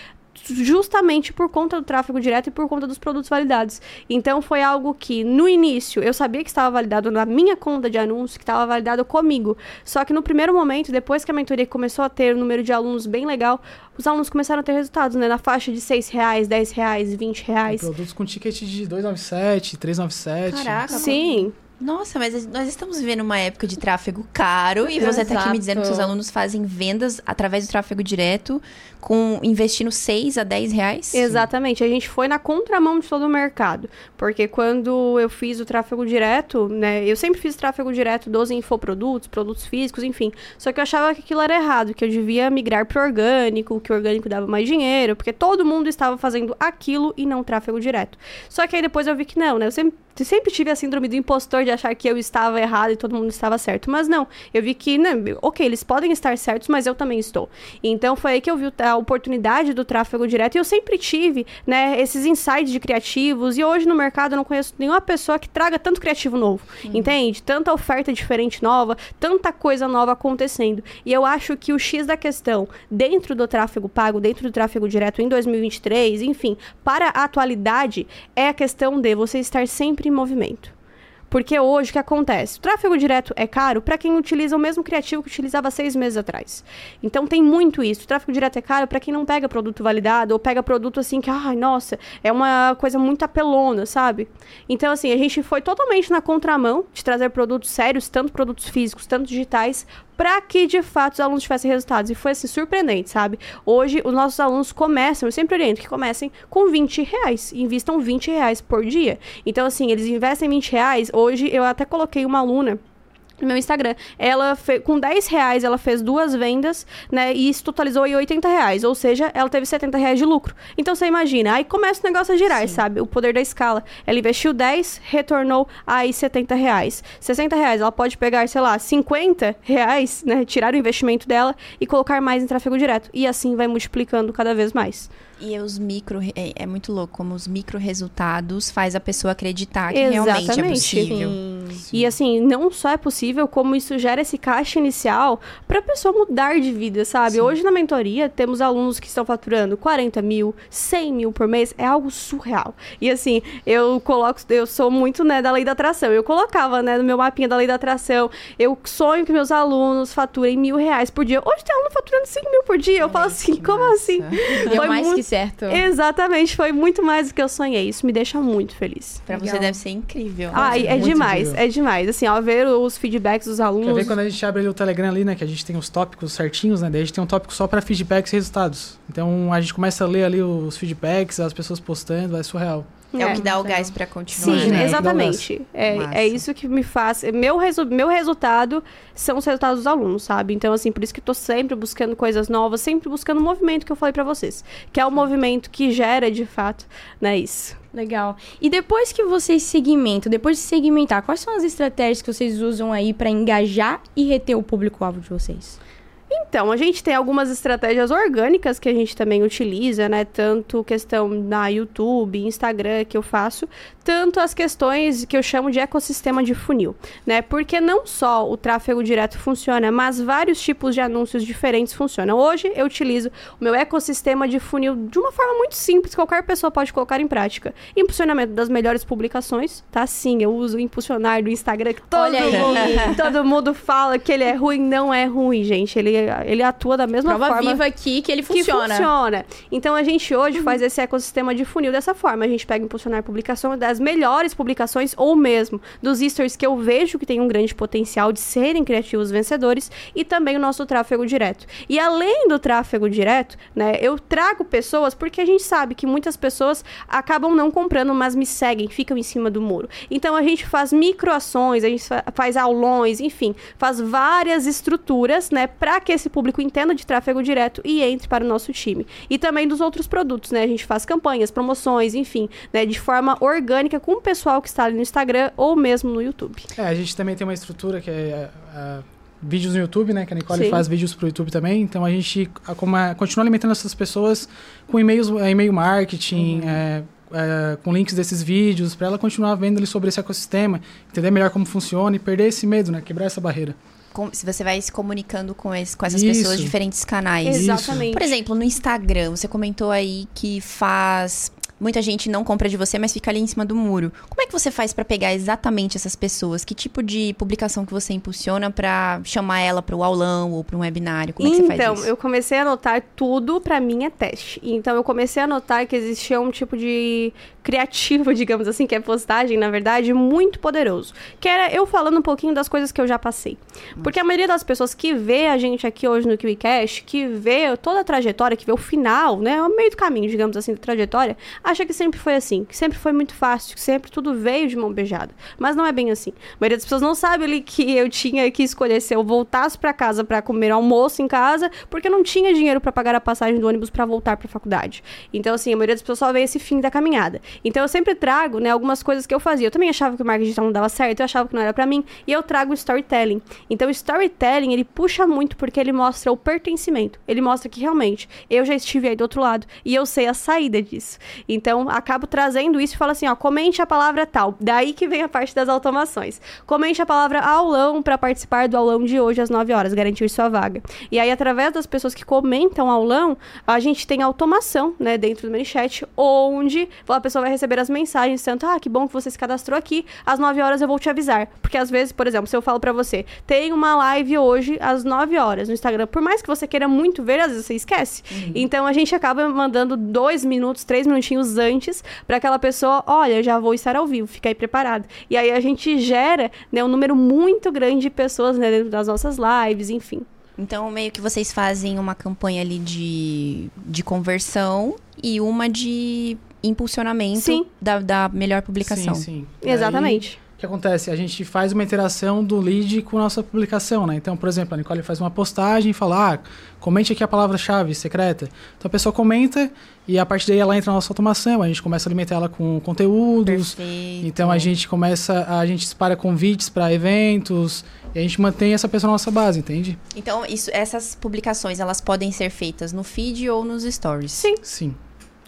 Justamente por conta do tráfego direto e por conta dos produtos validados. Então, foi algo que, no início, eu sabia que estava validado na minha conta de anúncios, que estava validado comigo. Só que, no primeiro momento, depois que a mentoria começou a ter um número de alunos bem legal, os alunos começaram a ter resultados, né? Na faixa de R$6, R$10, R$20. Produtos com ticket de 297, 397. Caraca. Sim. Nossa, mas nós estamos vivendo uma época de tráfego caro e você está aqui me dizendo que seus alunos fazem vendas através do tráfego direto, investindo R$6 a R$10. Exatamente, a gente foi na contramão de todo o mercado, porque quando eu fiz o tráfego direto, né, eu sempre fiz tráfego direto dos infoprodutos, produtos físicos, enfim, só que eu achava que aquilo era errado, que eu devia migrar para o orgânico, que o orgânico dava mais dinheiro, porque todo mundo estava fazendo aquilo e não tráfego direto. Só que aí depois eu vi que não, né, eu sempre tive a síndrome do impostor de achar que eu estava errado e todo mundo estava certo. Mas não, eu vi que, né, ok, eles podem estar certos, mas eu também estou. Então, foi aí que eu vi a oportunidade do tráfego direto. E eu sempre tive, né, esses insights de criativos. E hoje no mercado eu não conheço nenhuma pessoa que traga tanto criativo novo, entende? Tanta oferta diferente nova, tanta coisa nova acontecendo. E eu acho que o X da questão, dentro do tráfego pago, dentro do tráfego direto em 2023, enfim, para a atualidade, é a questão de você estar sempre em movimento. Porque hoje, o que acontece? O tráfego direto é caro para quem utiliza o mesmo criativo que utilizava 6 meses atrás. Então, tem muito isso. O tráfego direto é caro para quem não pega produto validado ou pega produto assim que, ai, nossa, é uma coisa muito apelona, sabe? Então, assim, a gente foi totalmente na contramão de trazer produtos sérios, tanto produtos físicos, tanto digitais, para que, de fato, os alunos tivessem resultados. E foi, assim, surpreendente, sabe? Hoje, os nossos alunos começam, eu sempre oriento que comecem com R$20. Investam R$20 por dia. Então, assim, eles investem R$20. Hoje, eu até coloquei uma aluna no meu Instagram, ela com R$10 ela fez 2 vendas, né, e isso totalizou em R$80, ou seja, ela teve R$70 de lucro. Então você imagina, aí começa o negócio a girar, sim, sabe, o poder da escala. Ela investiu 10, retornou aí R$70, R$60, ela pode pegar, sei lá, R$50, né, tirar o investimento dela e colocar mais em tráfego direto, e assim vai multiplicando cada vez mais. E os micro... É muito louco como os micro resultados faz a pessoa acreditar que realmente é possível. Sim. E assim, não só é possível, como isso gera esse caixa inicial para a pessoa mudar de vida, sabe? Sim. Hoje na mentoria temos alunos que estão faturando 40 mil, 100 mil por mês. É algo surreal. E assim, eu sou muito, né, da lei da atração. Eu colocava, né, no meu mapinha da lei da atração, eu sonho que meus alunos faturem R$1.000 por dia. Hoje tem aluno faturando 5 mil por dia. Eu falo assim, como massa. Assim? Foi mais muito... que certo. Exatamente, foi muito mais do que eu sonhei. Isso me deixa muito feliz. Pra legal. Você deve ser incrível. Ah, é demais, incrível. É demais. Assim, ao ver os feedbacks dos alunos... Quer ver quando a gente abre ali o Telegram ali, né? Que a gente tem os tópicos certinhos, né? Daí a gente tem um tópico só pra feedbacks e resultados. Então, a gente começa a ler ali os feedbacks, as pessoas postando, é surreal. É o que dá o gás pra continuar. Sim, né? Exatamente. É isso que me faz... Meu resultado são os resultados dos alunos, sabe? Então, assim, por isso que eu tô sempre buscando coisas novas, sempre buscando o movimento que eu falei pra vocês. Que é o movimento que gera, de fato, né, isso. Legal. E depois que vocês segmentam, depois de segmentar, quais são as estratégias que vocês usam aí pra engajar e reter o público-alvo de vocês? Então, a gente tem algumas estratégias orgânicas que a gente também utiliza, né? Tanto questão na YouTube, Instagram que eu faço, tanto as questões que eu chamo de ecossistema de funil, né? Porque não só o tráfego direto funciona, mas vários tipos de anúncios diferentes funcionam. Hoje, eu utilizo o meu ecossistema de funil de uma forma muito simples, qualquer pessoa pode colocar em prática. Impulsionamento das melhores publicações, tá? Sim, eu uso o impulsionar do Instagram, que todo mundo fala que ele é ruim. Não é ruim, gente. Ele ele atua da mesma forma. Prova viva aqui que ele funciona. Então, a gente hoje faz esse ecossistema de funil dessa forma. A gente pega impulsionar publicação das melhores publicações ou mesmo dos stories que eu vejo que tem um grande potencial de serem criativos vencedores e também o nosso tráfego direto. E além do tráfego direto, né, eu trago pessoas porque a gente sabe que muitas pessoas acabam não comprando, mas me seguem, ficam em cima do muro. Então, a gente faz microações, a gente faz aulões, enfim, faz várias estruturas, né, para que esse público entenda de tráfego direto e entre para o nosso time. E também dos outros produtos, né, a gente faz campanhas, promoções, enfim, né, de forma orgânica com o pessoal que está ali no Instagram ou mesmo no YouTube. É, a gente também tem uma estrutura que é vídeos no YouTube, né, que a Nicoli faz vídeos pro YouTube também, então a gente continua alimentando essas pessoas com e-mails, e-mail marketing, com links desses vídeos, para ela continuar vendo ali sobre esse ecossistema, entender melhor como funciona e perder esse medo, né, quebrar essa barreira. Se você vai se comunicando com essas pessoas, diferentes canais. Exatamente. Por exemplo, no Instagram, você comentou aí que faz... Muita gente não compra de você, mas fica ali em cima do muro. Como é que você faz para pegar exatamente essas pessoas? Que tipo de publicação que você impulsiona para chamar ela para o aulão ou para um webinário? Como é que você faz isso? Então, eu comecei a anotar tudo, para mim é teste. Então, eu comecei a anotar que existia um tipo de criativo, digamos assim, que é postagem, na verdade, muito poderoso. Que era eu falando um pouquinho das coisas que eu já passei. Porque a maioria das pessoas que vê a gente aqui hoje no KiwiCast, que vê toda a trajetória, que vê o final, né, o meio do caminho, digamos assim, da trajetória... Acha que sempre foi assim, que sempre foi muito fácil, que sempre tudo veio de mão beijada. Mas não é bem assim. A maioria das pessoas não sabe ali que eu tinha que escolher se eu voltasse pra casa pra comer almoço em casa, porque eu não tinha dinheiro pra pagar a passagem do ônibus pra voltar pra faculdade. Então, assim, a maioria das pessoas só vê esse fim da caminhada. Então, eu sempre trago, né, algumas coisas que eu fazia. Eu também achava que o marketing digital não dava certo, eu achava que não era pra mim, e eu trago o storytelling. Então, o storytelling, ele puxa muito porque ele mostra o pertencimento. Ele mostra que, realmente, eu já estive aí do outro lado, e eu sei a saída disso. Então, acabo trazendo isso e falo assim, ó, comente a palavra tal. Daí que vem a parte das automações. Comente a palavra aulão para participar do aulão de hoje às 9 horas, garantir sua vaga. E aí, através das pessoas que comentam aulão, a gente tem automação, né, dentro do ManyChat, onde a pessoa vai receber as mensagens, tanto, ah, que bom que você se cadastrou aqui, às 9 horas eu vou te avisar. Porque às vezes, por exemplo, se eu falo para você, tem uma live hoje às 9 horas no Instagram, por mais que você queira muito ver, às vezes você esquece. Então, a gente acaba mandando 2 minutos, 3 minutinhos antes, para aquela pessoa, olha, já vou estar ao vivo, fica aí preparado. E aí a gente gera, né, um número muito grande de pessoas, né, dentro das nossas lives, enfim. Então, meio que vocês fazem uma campanha ali de conversão e uma de impulsionamento da melhor publicação. Sim. Exatamente. Aí, o que acontece? A gente faz uma interação do lead com a nossa publicação, né? Então, por exemplo, a Nicoli faz uma postagem e fala, comente aqui a palavra-chave secreta. Então, a pessoa comenta e a partir daí ela entra na nossa automação, a gente começa a alimentar ela com conteúdos. Perfeito. Então, a gente dispara convites para eventos e a gente mantém essa pessoa na nossa base, entende? Então, essas publicações, elas podem ser feitas no feed ou nos stories? Sim.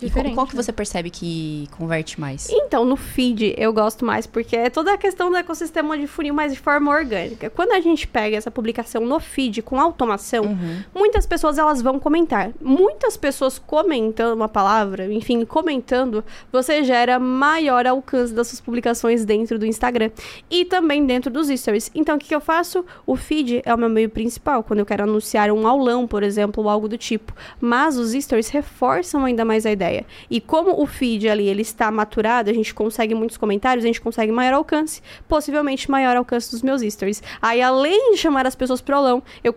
E qual que você percebe que converte mais? Então, no feed eu gosto mais, porque é toda a questão do ecossistema de funil, mas de forma orgânica. Quando a gente pega essa publicação no feed com automação, muitas pessoas elas vão comentar. Muitas pessoas comentando uma palavra, enfim, comentando, você gera maior alcance das suas publicações dentro do Instagram e também dentro dos stories. Então, o que eu faço? O feed é o meu meio principal, quando eu quero anunciar um aulão, por exemplo, ou algo do tipo. Mas os stories reforçam ainda mais a ideia. E como o feed ali, ele está maturado, a gente consegue muitos comentários, a gente consegue maior alcance, possivelmente maior alcance dos meus stories. Aí, além de chamar as pessoas pro aulão, eu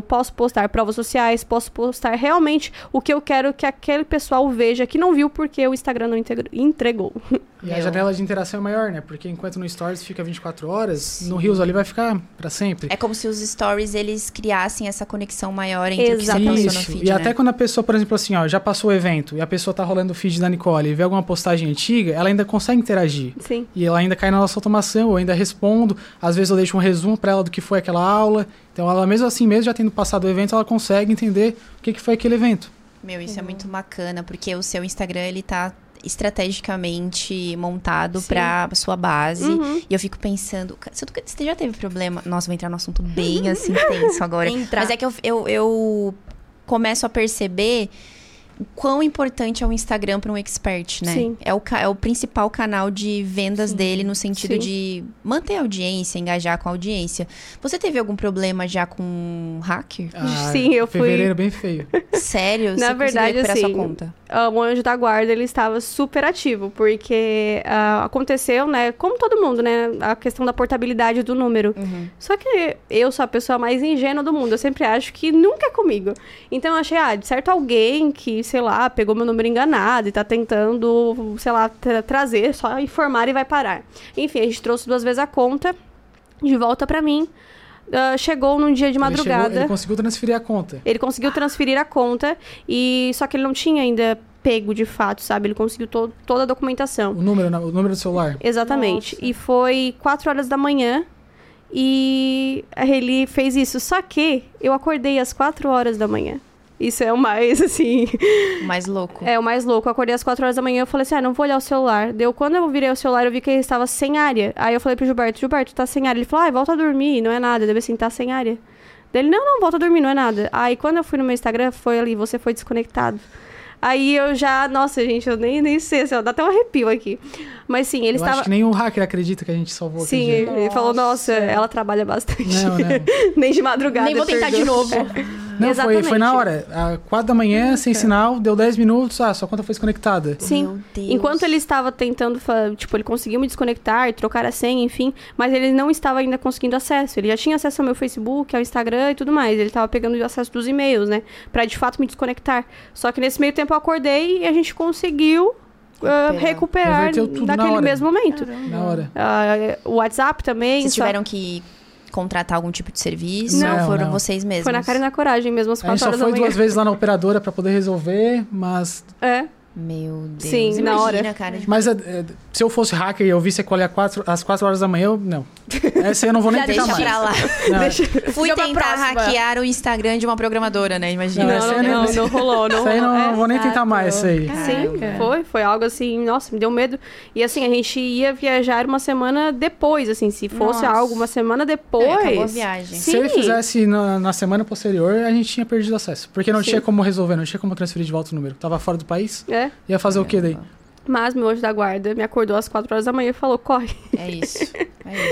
posso postar provas sociais, posso postar realmente o que eu quero que aquele pessoal veja, que não viu porque o Instagram não entregou. E a janela de interação é maior, né? Porque enquanto no Stories fica 24 horas, no Reels ali vai ficar pra sempre. É como se os Stories, eles criassem essa conexão maior entre o que está acontecendo no feed, e até quando a pessoa, por exemplo, assim, ó, já passou o evento, e a pessoa tá rolando o feed da Nicoli e vê alguma postagem antiga, ela ainda consegue interagir. Sim. E ela ainda cai na nossa automação, eu ainda respondo. Às vezes eu deixo um resumo pra ela do que foi aquela aula. Então ela mesmo já tendo passado o evento, ela consegue entender o que foi aquele evento. Isso é muito bacana, porque o seu Instagram, ele tá estrategicamente montado pra sua base. E eu fico pensando, você já teve problema? Nossa, vou entrar num assunto bem assim, tenso agora. Mas é que eu começo a perceber o quão importante é o Instagram para um expert, né? Sim. É o principal canal de vendas Sim. dele, no sentido Sim. de manter a audiência, engajar com a audiência. Você teve algum problema já com um hacker? Ah, sim, eu fui... Fevereiro bem feio. Sério? Na verdade, assim... Você conseguiu recuperar sua conta? O anjo da guarda, ele estava super ativo, porque aconteceu, né? Como todo mundo, né? A questão da portabilidade do número. Uhum. Só que eu sou a pessoa mais ingênua do mundo. Eu sempre acho que nunca é comigo. Então, eu achei, de certo alguém que, sei lá, pegou meu número enganado e tá tentando, sei lá, trazer, só informar e vai parar. Enfim, a gente trouxe 2 vezes a conta de volta pra mim. Chegou num dia de madrugada. Ele conseguiu transferir a conta. Ele conseguiu transferir a conta, e só que ele não tinha ainda pego de fato, sabe? Ele conseguiu toda a documentação. O número do celular. Exatamente. Nossa. E foi 4 horas da manhã e ele fez isso. Só que eu acordei às 4 horas da manhã. Isso é o mais, assim... O mais louco. É, o mais louco. Eu acordei às 4 horas da manhã, eu falei assim, não vou olhar o celular. Quando eu virei o celular, eu vi que ele estava sem área. Aí eu falei pro Gilberto, tá sem área. Ele falou, volta a dormir, não é nada. Deve assim, tá sem área. Daí ele, não, volta a dormir, não é nada. Aí quando eu fui no meu Instagram, foi ali, você foi desconectado. Aí eu já... Nossa, gente, eu nem sei, assim, dá até um arrepio aqui. Mas sim, ele estava... Acho que nenhum hacker acredita que a gente salvou aquele dia. Sim, ele falou, nossa, ela trabalha bastante. Não. Nem de madrugada. Nem vou tentar de novo. Não, foi na hora. À 4 da manhã, sem sinal, deu 10 minutos, sua conta foi desconectada. Sim. Meu Deus. Enquanto ele estava tentando, tipo, ele conseguiu me desconectar, trocar a senha, enfim, mas ele não estava ainda conseguindo acesso. Ele já tinha acesso ao meu Facebook, ao Instagram e tudo mais. Ele estava pegando o acesso dos e-mails, né? Pra, de fato, me desconectar. Só que nesse meio tempo, eu acordei e a gente conseguiu recuperar naquele mesmo momento. Na hora. O WhatsApp também. Vocês tiveram que contratar algum tipo de serviço? Não, foram vocês mesmos? Foi na cara e na coragem mesmo, às 4 horas da manhã. A gente só foi 2 vezes lá na operadora pra poder resolver, mas... Meu Deus. Sim, imagina, na hora. Cara, de... Mas se eu fosse hacker e eu visse a às 4 horas da manhã, eu... Não. Essa eu não vou nem tentar mais. Deixa pra lá. Fui tentar hackear o Instagram de uma programadora, né? Imagina. Não rolou. Não, aí não, não vou nem tentar mais isso aí. Sim, foi algo assim... Nossa, me deu medo. E assim, a gente ia viajar uma semana depois, assim. Se fosse algo uma semana depois... acabou a viagem. Se ele fizesse na semana posterior, a gente tinha perdido acesso. Porque não tinha como resolver, não tinha como transferir de volta o número. Tava fora do país. Ia fazer o que daí? Mas meu anjo da guarda me acordou às 4 horas da manhã e falou, corre. É isso.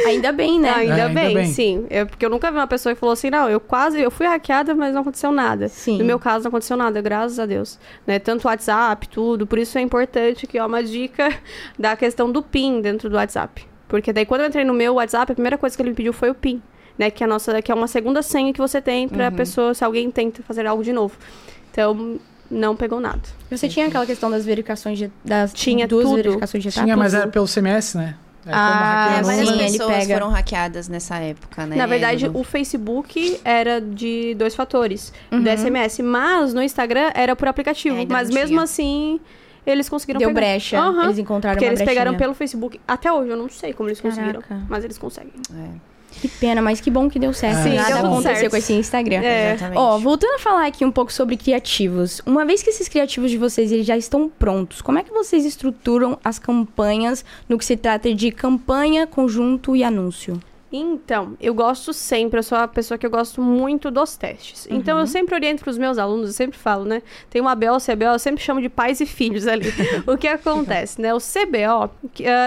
Ainda bem, né? Ainda bem, sim. Porque eu nunca vi uma pessoa que falou assim, não, eu fui hackeada, mas não aconteceu nada. Sim. No meu caso, não aconteceu nada, graças a Deus. Né? Tanto o WhatsApp, tudo. Por isso é importante que, uma dica da questão do PIN dentro do WhatsApp. Porque daí, quando eu entrei no meu WhatsApp, a primeira coisa que ele me pediu foi o PIN. Né? Que é uma segunda senha que você tem pra pessoa, se alguém tenta fazer algo de novo. Então... Não pegou nada. Você tinha aquela questão das verificações de... Tinha duas verificações de etapa? Tinha, mas era pelo CMS, né? Várias pessoas foram hackeadas nessa época, né? Na verdade, o Facebook era de 2 fatores do SMS, mas no Instagram era por aplicativo. Mas mesmo assim... Eles conseguiram pegar. Deu brecha. Eles encontraram uma brechinha. Porque eles pegaram pelo Facebook. Até hoje, eu não sei como eles conseguiram. Mas eles conseguem. Que pena, mas que bom que deu certo. Sim, nada aconteceu com esse Instagram. Exatamente. Voltando a falar aqui um pouco sobre criativos. Uma vez que esses criativos de vocês eles já estão prontos, como é que vocês estruturam as campanhas no que se trata de campanha, conjunto e anúncio? Então, eu sou a pessoa que eu gosto muito dos testes. Então, eu sempre oriento para os meus alunos, eu sempre falo, né? Tem uma BO, CBO, eu sempre chamo de pais e filhos ali. O que acontece, né? O CBO,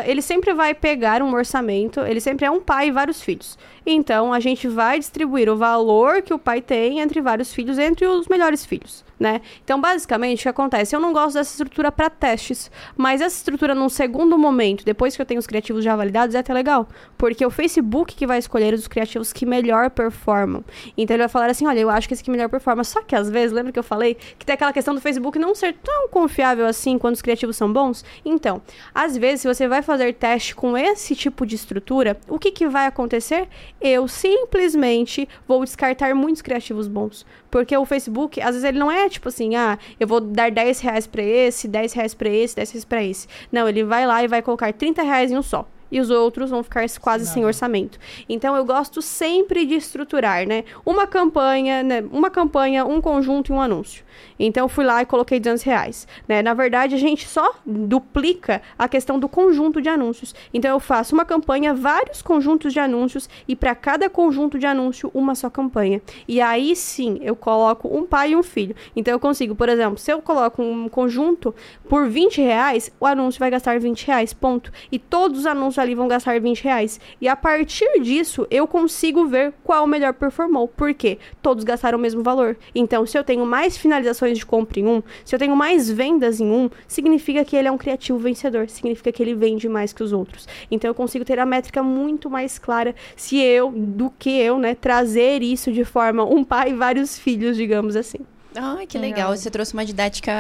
ele sempre vai pegar um orçamento, ele sempre é um pai e vários filhos. Então, a gente vai distribuir o valor que o pai tem entre vários filhos, entre os melhores filhos, né? Então, basicamente, o que acontece? Eu não gosto dessa estrutura para testes, mas essa estrutura, num segundo momento, depois que eu tenho os criativos já validados, é até legal. Porque o Facebook que vai escolher os criativos que melhor performam. Então, ele vai falar assim, olha, eu acho que esse que melhor performa. Só que, às vezes, lembra que eu falei que tem aquela questão do Facebook não ser tão confiável assim quando os criativos são bons? Então, às vezes, se você vai fazer teste com esse tipo de estrutura, o que vai acontecer? Eu simplesmente vou descartar muitos criativos bons. Porque o Facebook, às vezes, ele não é tipo assim, eu vou dar R$10 pra esse, R$10 pra esse, R$10 pra esse. Não, ele vai lá e vai colocar R$30 em um só. e os outros vão ficar quase sem orçamento. Então, eu gosto sempre de estruturar, né? Uma campanha, né? Uma campanha, um conjunto e um anúncio. Então, eu fui lá e coloquei R$200, né? Na verdade, a gente só duplica a questão do conjunto de anúncios. Então, eu faço uma campanha, vários conjuntos de anúncios e para cada conjunto de anúncio, uma só campanha. E aí, sim, eu coloco um pai e um filho. Então, eu consigo, por exemplo, se eu coloco um conjunto por R$20, o anúncio vai gastar R$20, ponto. E todos os anúncios ali vão gastar R$20. E a partir disso, eu consigo ver qual melhor performou. Por quê? Todos gastaram o mesmo valor. Então, se eu tenho mais finalizações de compra em um, se eu tenho mais vendas em um, significa que ele é um criativo vencedor. Significa que ele vende mais que os outros. Então, eu consigo ter a métrica muito mais clara se eu, do que eu, né, trazer isso de forma um pai e vários filhos, digamos assim. Ai, que legal. Você trouxe uma didática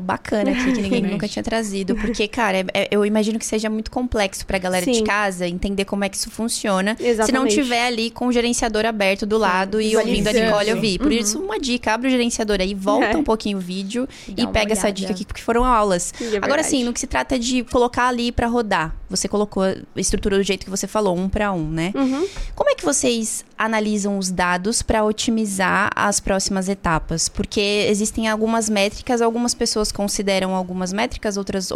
bacana aqui, que ninguém nunca tinha trazido. Porque, cara, eu imagino que seja muito complexo pra galera de casa entender como é que isso funciona. Exatamente. Se não tiver ali com o gerenciador aberto do lado e ouvindo a Nicoli ouvir. Por isso, uma dica, abre o gerenciador aí, volta um pouquinho o vídeo e pega essa dica aqui, porque foram aulas. É agora sim, no que se trata de colocar ali pra rodar. Você colocou a estrutura do jeito que você falou, um pra um, né? Uhum. Como é que vocês analisam os dados pra otimizar as próximas etapas? Porque existem algumas métricas, algumas pessoas consideram algumas métricas, outras.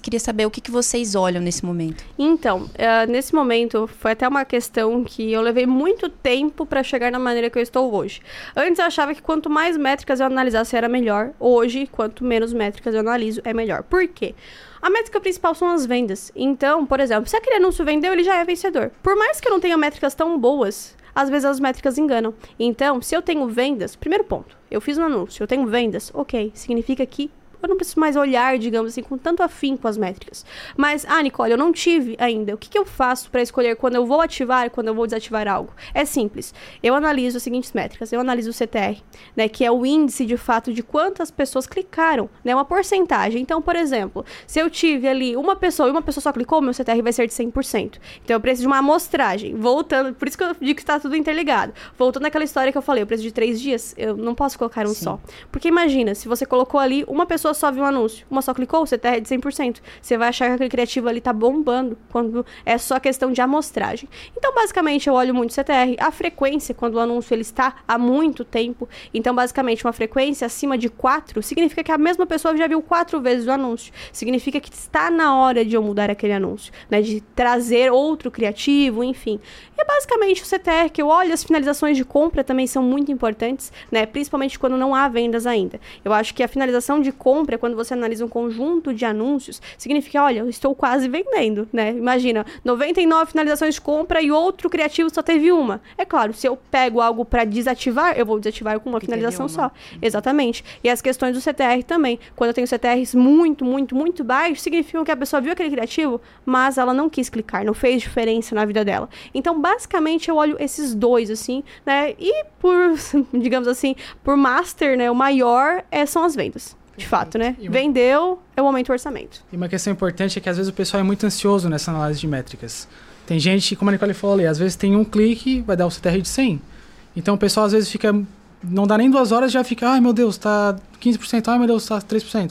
Queria saber o que vocês olham nesse momento. Então, nesse momento, foi até uma questão que eu levei muito tempo para chegar na maneira que eu estou hoje. Antes eu achava que quanto mais métricas eu analisasse era melhor. Hoje, quanto menos métricas eu analiso, é melhor. Por quê? A métrica principal são as vendas. Então, por exemplo, se aquele anúncio vendeu, ele já é vencedor. Por mais que eu não tenha métricas tão boas, às vezes as métricas enganam. Então, se eu tenho vendas, primeiro ponto, eu fiz um anúncio, eu tenho vendas, ok, significa que eu não preciso mais olhar, digamos assim, com tanto afinco as métricas. Mas, Nicoli, eu não tive ainda. O que eu faço para escolher quando eu vou ativar e quando eu vou desativar algo? É simples. Eu analiso as seguintes métricas. Eu analiso o CTR, né, que é o índice, de fato, de quantas pessoas clicaram, né, uma porcentagem. Então, por exemplo, se eu tive ali uma pessoa e uma pessoa só clicou, meu CTR vai ser de 100%. Então, eu preciso de uma amostragem. Voltando, por isso que eu digo que está tudo interligado. Voltando àquela história que eu falei, eu preciso de 3 dias, eu não posso colocar um só. Porque imagina, se você colocou ali uma pessoa só viu um anúncio, uma só clicou, você tá de 100%. Você vai achar que aquele criativo ali tá bombando, quando é só questão de amostragem. Então, basicamente, eu olho muito o CTR, a frequência, quando o anúncio ele está há muito tempo. Então, basicamente, uma frequência acima de 4, significa que a mesma pessoa já viu 4 vezes o anúncio. Significa que está na hora de eu mudar aquele anúncio, né, de trazer outro criativo, enfim. É basicamente o CTR que eu olho. As finalizações de compra também são muito importantes, né, principalmente quando não há vendas ainda. Eu acho que a finalização de compra, quando você analisa um conjunto de anúncios, significa, olha, eu estou quase vendendo, né? Imagina, 99 finalizações de compra e outro criativo só teve uma. É claro, se eu pego algo para desativar, eu vou desativar com uma finalização só. Exatamente. E as questões do CTR também. Quando eu tenho CTRs muito, muito, muito baixos, significa que a pessoa viu aquele criativo, mas ela não quis clicar, não fez diferença na vida dela. Então, basicamente, eu olho esses dois, assim, né? E por, digamos assim, por master, né? O maior são as vendas. De fato, né? Vendeu, eu aumento o orçamento. E uma questão importante é que às vezes o pessoal é muito ansioso nessa análise de métricas. Tem gente, como a Nicoli falou ali, às vezes tem um clique, vai dar o CTR de 100. Então o pessoal às vezes fica, não dá nem 2 horas, já fica, ai meu Deus, tá 15%, ai meu Deus, tá 3%.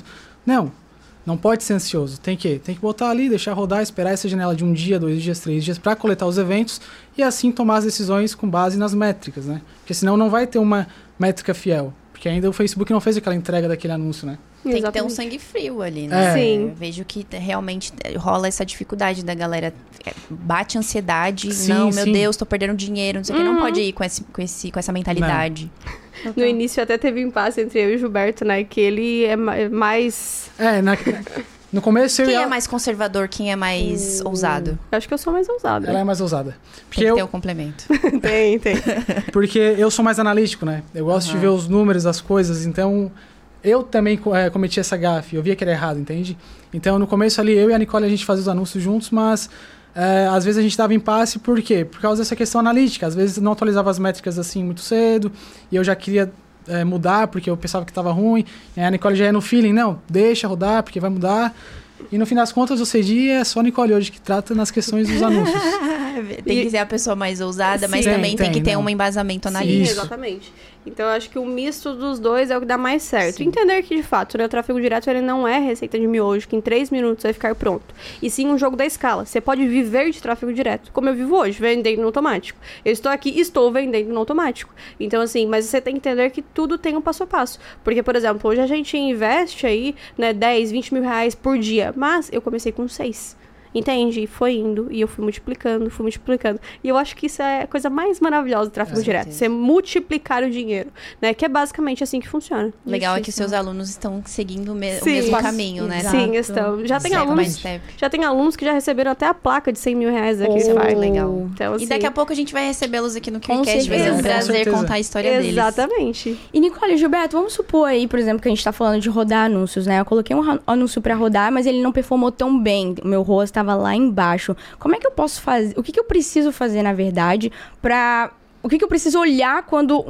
Não pode ser ansioso. Tem que botar ali, deixar rodar, esperar essa janela de 1 dia, 2 dias, 3 dias para coletar os eventos e assim tomar as decisões com base nas métricas, né? Porque senão não vai ter uma métrica fiel. Porque ainda o Facebook não fez aquela entrega daquele anúncio, né? Tem Exatamente. Que ter um sangue frio ali, né? Sim. Eu vejo que realmente rola essa dificuldade da galera. Bate ansiedade. Meu Deus, tô perdendo dinheiro. Não sei o que. Não pode ir com essa mentalidade. Não. No início até teve impasse entre eu e o Gilberto, né? Que ele é mais... No começo eu Quem é mais conservador? Quem é mais ousado? Eu acho que eu sou mais ousada. Ela é mais ousada. Porque tem que ter um complemento. tem. Porque eu sou mais analítico, né? Eu gosto de ver os números, as coisas. Então, eu também cometi essa gafe. Eu via que era errado, entende? Então, no começo ali, eu e a Nicoli, a gente fazia os anúncios juntos, mas... às vezes a gente dava impasse, por quê? Por causa dessa questão analítica. Às vezes não atualizava as métricas assim muito cedo. E eu já queria... mudar, porque eu pensava que estava ruim. A Nicoli já é no feeling, deixa rodar, porque vai mudar. E no fim das contas, eu cedi, é só a Nicoli hoje que trata nas questões dos anúncios. Tem que ser a pessoa mais ousada, mas também tem que ter um embasamento analítico. Sim, exatamente. Então, eu acho que o misto dos dois é o que dá mais certo. Sim. Entender que, de fato, né, o tráfego direto ele não é receita de miojo, que em 3 minutos vai ficar pronto. E sim um jogo da escala. Você pode viver de tráfego direto, como eu vivo hoje, vendendo no automático. Eu estou aqui, estou vendendo no automático. Então, assim, mas você tem que entender que tudo tem um passo a passo. Porque, por exemplo, hoje a gente investe aí, né, 10, 20 mil reais por dia. Mas eu comecei com 6. Entende? E foi indo, e eu fui multiplicando, E eu acho que isso é a coisa mais maravilhosa do tráfego direto. Você multiplicar o dinheiro, né? Que é basicamente assim que funciona. Legal isso, é que seus alunos estão seguindo o mesmo caminho, né? Exato. Sim, estão. Já tem alunos que já receberam até a placa de 100 mil reais aqui. Legal. Então, assim, e daqui a pouco a gente vai recebê-los aqui no KiwiCast. Vai ser um prazer contar a história deles. Exatamente. E, Nicoli, Gilberto, vamos supor aí, por exemplo, que a gente tá falando de rodar anúncios, né? Eu coloquei um anúncio pra rodar, mas ele não performou tão bem. O meu rosto estava lá embaixo. Como é que eu posso fazer? O que eu preciso fazer, na verdade, para... O que eu preciso olhar quando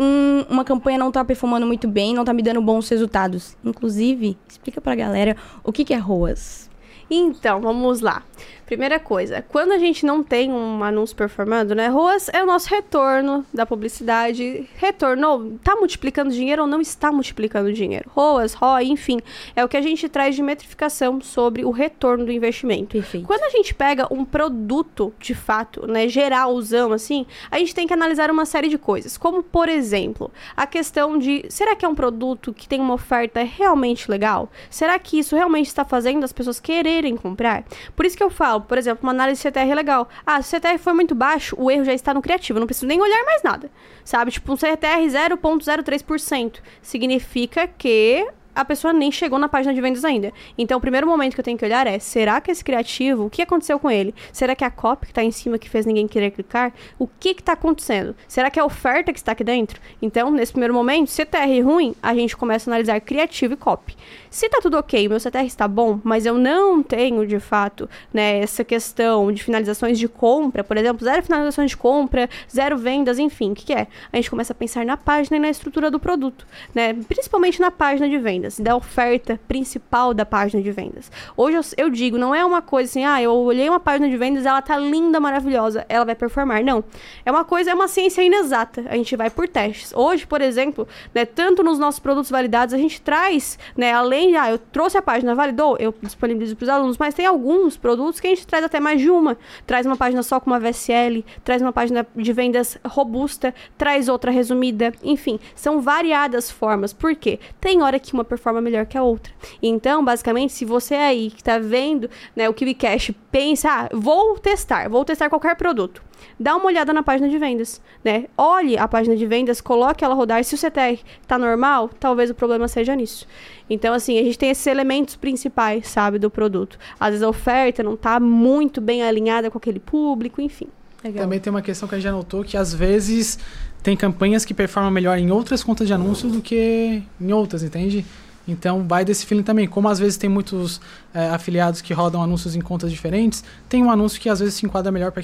uma campanha não tá performando muito bem, não tá me dando bons resultados? Inclusive, explica pra galera o que é ROAS. Então, vamos lá. Primeira coisa, quando a gente não tem um anúncio performando, né? ROAS é o nosso retorno da publicidade. Retornou, tá multiplicando dinheiro ou não está multiplicando dinheiro? ROAS, ROI, enfim, é o que a gente traz de metrificação sobre o retorno do investimento. Perfeito. Quando a gente pega um produto, de fato, né, geralzão, assim, a gente tem que analisar uma série de coisas, como, por exemplo, a questão de, será que é um produto que tem uma oferta realmente legal? Será que isso realmente está fazendo as pessoas quererem comprar? Por isso que eu falo, por exemplo, uma análise de CTR é legal. Ah, se o CTR foi muito baixo, o erro já está no criativo. Eu não preciso nem olhar mais nada, sabe? Tipo, um CTR 0,03%. Significa que a pessoa nem chegou na página de vendas ainda. Então, o primeiro momento que eu tenho que olhar é, será que esse criativo, o que aconteceu com ele? Será que a copy que está em cima que fez ninguém querer clicar? O que está acontecendo? Será que é a oferta que está aqui dentro? Então, nesse primeiro momento, CTR ruim, a gente começa a analisar criativo e copy. Se está tudo ok, meu CTR está bom, mas eu não tenho, de fato, né, essa questão de finalizações de compra, por exemplo, 0 finalizações de compra, 0 vendas, enfim, o que é? A gente começa a pensar na página e na estrutura do produto, né? Principalmente na página de vendas, da oferta principal da página de vendas. Hoje eu digo, não é uma coisa assim, ah, eu olhei uma página de vendas, ela tá linda, maravilhosa, ela vai performar. Não. É uma coisa, é uma ciência inexata. A gente vai por testes. Hoje, por exemplo, né, tanto nos nossos produtos validados, a gente traz, né, além de, eu trouxe a página, validou, eu disponibilizo para os alunos, mas tem alguns produtos que a gente traz até mais de uma. Traz uma página só com uma VSL, traz uma página de vendas robusta, traz outra resumida, enfim, são variadas formas. Por quê? Tem hora que uma performa melhor que a outra. Então, basicamente, se você aí que tá vendo, né, o KiwiCast pensa, vou testar qualquer produto. Dá uma olhada na página de vendas, né? Olhe a página de vendas, coloque ela rodar. Se o CTR tá normal, talvez o problema seja nisso. Então, assim, a gente tem esses elementos principais, sabe, do produto. Às vezes a oferta não tá muito bem alinhada com aquele público, enfim. Legal. Também tem uma questão que a gente já notou, que às vezes tem campanhas que performam melhor em outras contas de anúncios do que em outras, entende? Então, vai desse feeling também. Como às vezes tem muitos afiliados que rodam anúncios em contas diferentes, tem um anúncio que às vezes se enquadra melhor para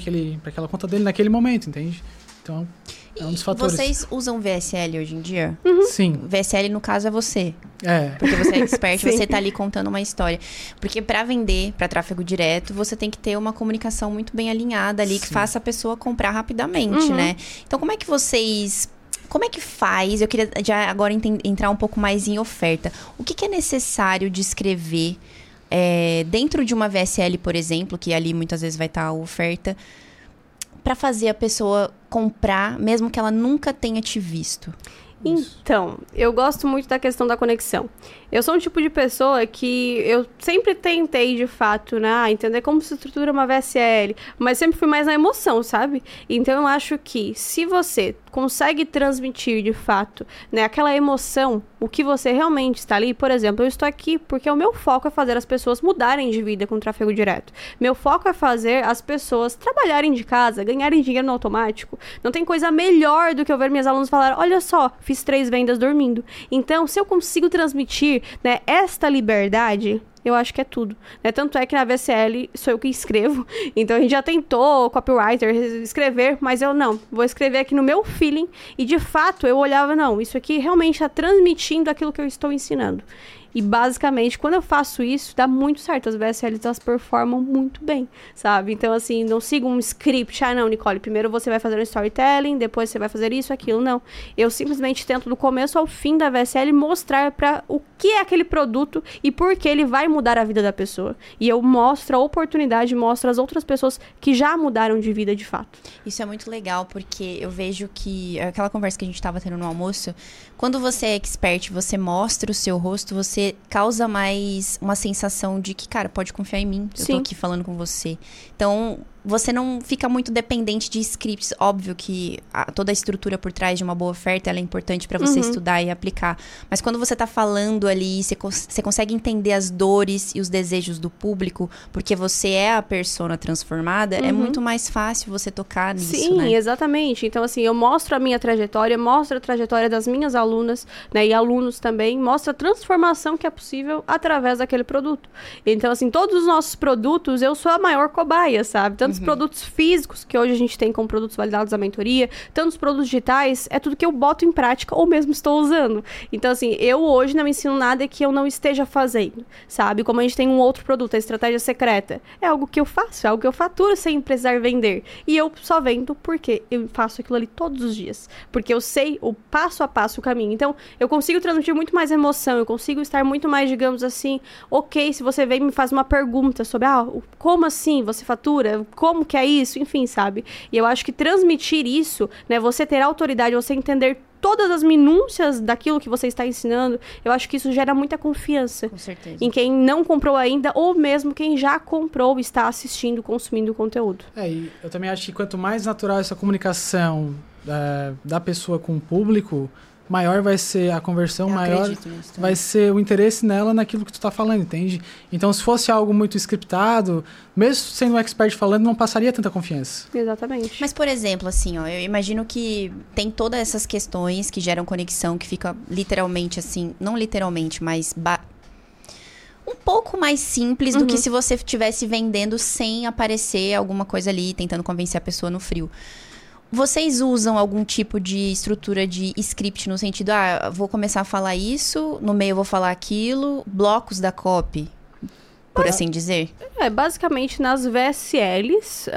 aquela conta dele naquele momento, entende? Então, é um dos fatores. Vocês usam VSL hoje em dia? Uhum. Sim. VSL, no caso, é você. É. Porque você é expert, você tá ali contando uma história. Porque para vender, para tráfego direto, você tem que ter uma comunicação muito bem alinhada ali, que faça a pessoa comprar rapidamente, né? Então, como é que faz? Eu queria já agora entrar um pouco mais em oferta. O que é necessário de escrever dentro de uma VSL, por exemplo, que ali muitas vezes vai estar a oferta, para fazer a pessoa comprar, mesmo que ela nunca tenha te visto? Então, eu gosto muito da questão da conexão. Eu sou um tipo de pessoa que eu sempre tentei, de fato, né, entender como se estrutura uma VSL, mas sempre fui mais na emoção, sabe? Então, eu acho que se você consegue transmitir, de fato, né, aquela emoção, o que você realmente está ali, por exemplo, eu estou aqui porque o meu foco é fazer as pessoas mudarem de vida com o tráfego direto. Meu foco é fazer as pessoas trabalharem de casa, ganharem dinheiro no automático. Não tem coisa melhor do que eu ver minhas alunos falar, olha só, fiz 3 vendas dormindo. Então, se eu consigo transmitir, né, esta liberdade, eu acho que é tudo, né? Tanto é que na VSL sou eu que escrevo. Então, a gente já tentou, copywriter, escrever, mas eu não. Vou escrever aqui no meu feeling. E, de fato, eu olhava, não, isso aqui realmente está transmitindo aquilo que eu estou ensinando. E basicamente, quando eu faço isso, dá muito certo. As VSLs, elas performam muito bem, sabe? Então, assim, não siga um script. Ah, não, Nicoli, primeiro você vai fazer um storytelling, depois você vai fazer isso, aquilo. Não. Eu simplesmente tento, do começo ao fim da VSL, mostrar para o que é aquele produto e por que ele vai mudar a vida da pessoa. E eu mostro a oportunidade, mostro as outras pessoas que já mudaram de vida de fato. Isso é muito legal, porque eu vejo que... Aquela conversa que a gente estava tendo no almoço, quando você é expert, você mostra o seu rosto, você causa mais uma sensação de que, cara, pode confiar em mim. Sim. Eu tô aqui falando com você. Então, você não fica muito dependente de scripts. Óbvio que toda a estrutura por trás de uma boa oferta, ela é importante para você estudar e aplicar. Mas quando você tá falando ali, você consegue entender as dores e os desejos do público, porque você é a persona transformada, é muito mais fácil você tocar nisso, Sim, né? Exatamente. Então, assim, eu mostro a minha trajetória, mostro a trajetória das minhas alunas, né, e alunos também, mostro a transformação que é possível através daquele produto. Então, assim, todos os nossos produtos, eu sou a maior cobaia, sabe? Tanto os produtos físicos, que hoje a gente tem como produtos validados da mentoria, tanto os produtos digitais, é tudo que eu boto em prática ou mesmo estou usando. Então, assim, eu hoje não ensino nada que eu não esteja fazendo, sabe? Como a gente tem um outro produto, a estratégia secreta, é algo que eu faço, é algo que eu faturo sem precisar vender. E eu só vendo porque eu faço aquilo ali todos os dias, porque eu sei o passo a passo, o caminho. Então, eu consigo transmitir muito mais emoção, eu consigo estar muito mais, digamos assim, ok, se você vem e me faz uma pergunta sobre, como assim você fatura? Como que é isso? Enfim, sabe? E eu acho que transmitir isso, né? Você ter autoridade, você entender todas as minúcias daquilo que você está ensinando, eu acho que isso gera muita confiança. Com certeza. Em quem não comprou ainda, ou mesmo quem já comprou, está assistindo, consumindo o conteúdo. É, e eu também acho que quanto mais natural essa comunicação da pessoa com o público, maior vai ser a conversão, maior vai ser o interesse nela naquilo que tu tá falando, entende? Então, se fosse algo muito scriptado, mesmo sendo um expert falando, não passaria tanta confiança. Exatamente. Mas, por exemplo, assim, ó, eu imagino que tem todas essas questões que geram conexão, que fica literalmente assim, não literalmente, mas... um pouco mais simples do que se você estivesse vendendo sem aparecer alguma coisa ali, tentando convencer a pessoa no frio. Vocês usam algum tipo de estrutura de script no sentido, vou começar a falar isso, no meio eu vou falar aquilo, blocos da copy, por assim dizer? Basicamente, nas VSLs,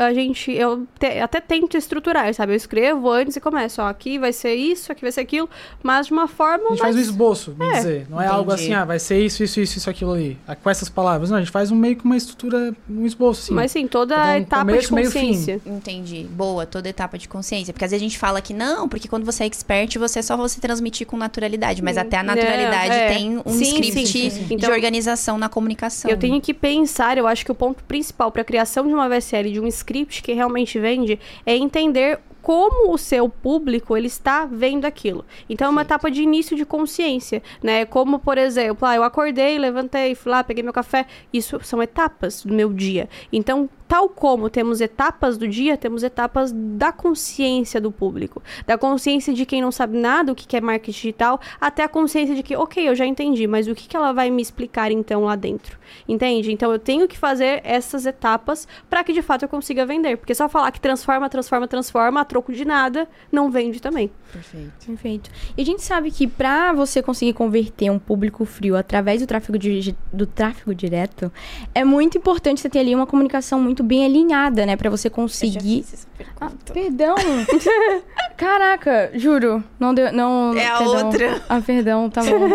eu até tento estruturar, sabe? Eu escrevo antes e começo, aqui vai ser isso, aqui vai ser aquilo, mas de uma forma... A gente faz um esboço, me dizer. Não é algo assim, vai ser isso, aquilo ali, com essas palavras. Não, a gente faz meio que uma estrutura, um esboço, sim. Mas, sim, toda a etapa começo, de consciência. Meio, fim. Entendi. Boa, toda etapa de consciência. Porque, às vezes, a gente fala que não, porque quando você é expert, você é só você transmitir com naturalidade. Mas, até a naturalidade tem um script de então, organização na comunicação. Eu tenho que pensar, eu acho que o ponto principal para a criação de uma VSL, de um script que realmente vende, é entender como o seu público, ele está vendo aquilo. Então, é uma etapa de início de consciência, né? Como, por exemplo, eu acordei, levantei, fui lá, peguei meu café. Isso são etapas do meu dia. Então, tal como temos etapas do dia, temos etapas da consciência do público. Da consciência de quem não sabe nada, o que é marketing digital, até a consciência de que, ok, eu já entendi, mas o que ela vai me explicar, então, lá dentro? Entende? Então, eu tenho que fazer essas etapas para que, de fato, eu consiga vender. Porque só falar que transforma, de nada, não vende também. Perfeito. E a gente sabe que para você conseguir converter um público frio através do tráfego direto, é muito importante você ter ali uma comunicação muito bem alinhada, né? Pra você conseguir... Perdão! Caraca, juro. Não deu... Não, é perdão. A outra. Perdão, tá bom.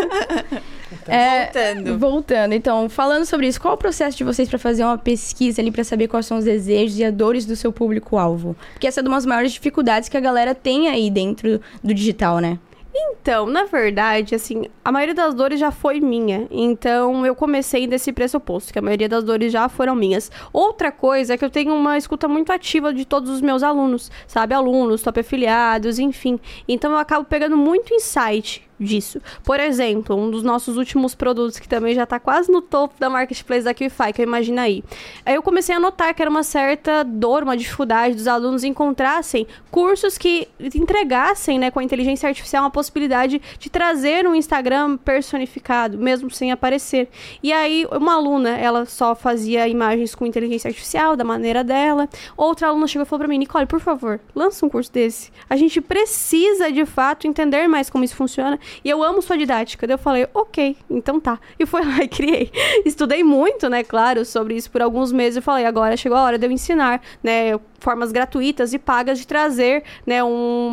Voltando. Então, falando sobre isso, qual é o processo de vocês para fazer uma pesquisa ali para saber quais são os desejos e as dores do seu público-alvo? Porque essa é uma das maiores dificuldades que a galera tem aí dentro do digital, né? Então, na verdade, assim, a maioria das dores já foi minha. Então, eu comecei desse pressuposto, que a maioria das dores já foram minhas. Outra coisa é que eu tenho uma escuta muito ativa de todos os meus alunos, sabe? Alunos, top afiliados, enfim. Então, eu acabo pegando muito insight disso. Por exemplo, um dos nossos últimos produtos, que também já tá quase no topo da marketplace da Kiwify, que é o Imaginaí. Aí eu comecei a notar que era uma certa dor, uma dificuldade dos alunos encontrassem cursos que entregassem, né, com a inteligência artificial, uma possibilidade de trazer um Instagram personificado, mesmo sem aparecer. E aí, uma aluna, ela só fazia imagens com inteligência artificial, da maneira dela. Outra aluna chegou e falou pra mim, Nicoli, por favor, lança um curso desse. A gente precisa, de fato, entender mais como isso funciona. E eu amo sua didática. Daí eu falei, ok, então tá. E foi lá e criei. Estudei muito, né, claro, sobre isso por alguns meses. Eu falei, agora chegou a hora de eu ensinar, né, formas gratuitas e pagas de trazer, né,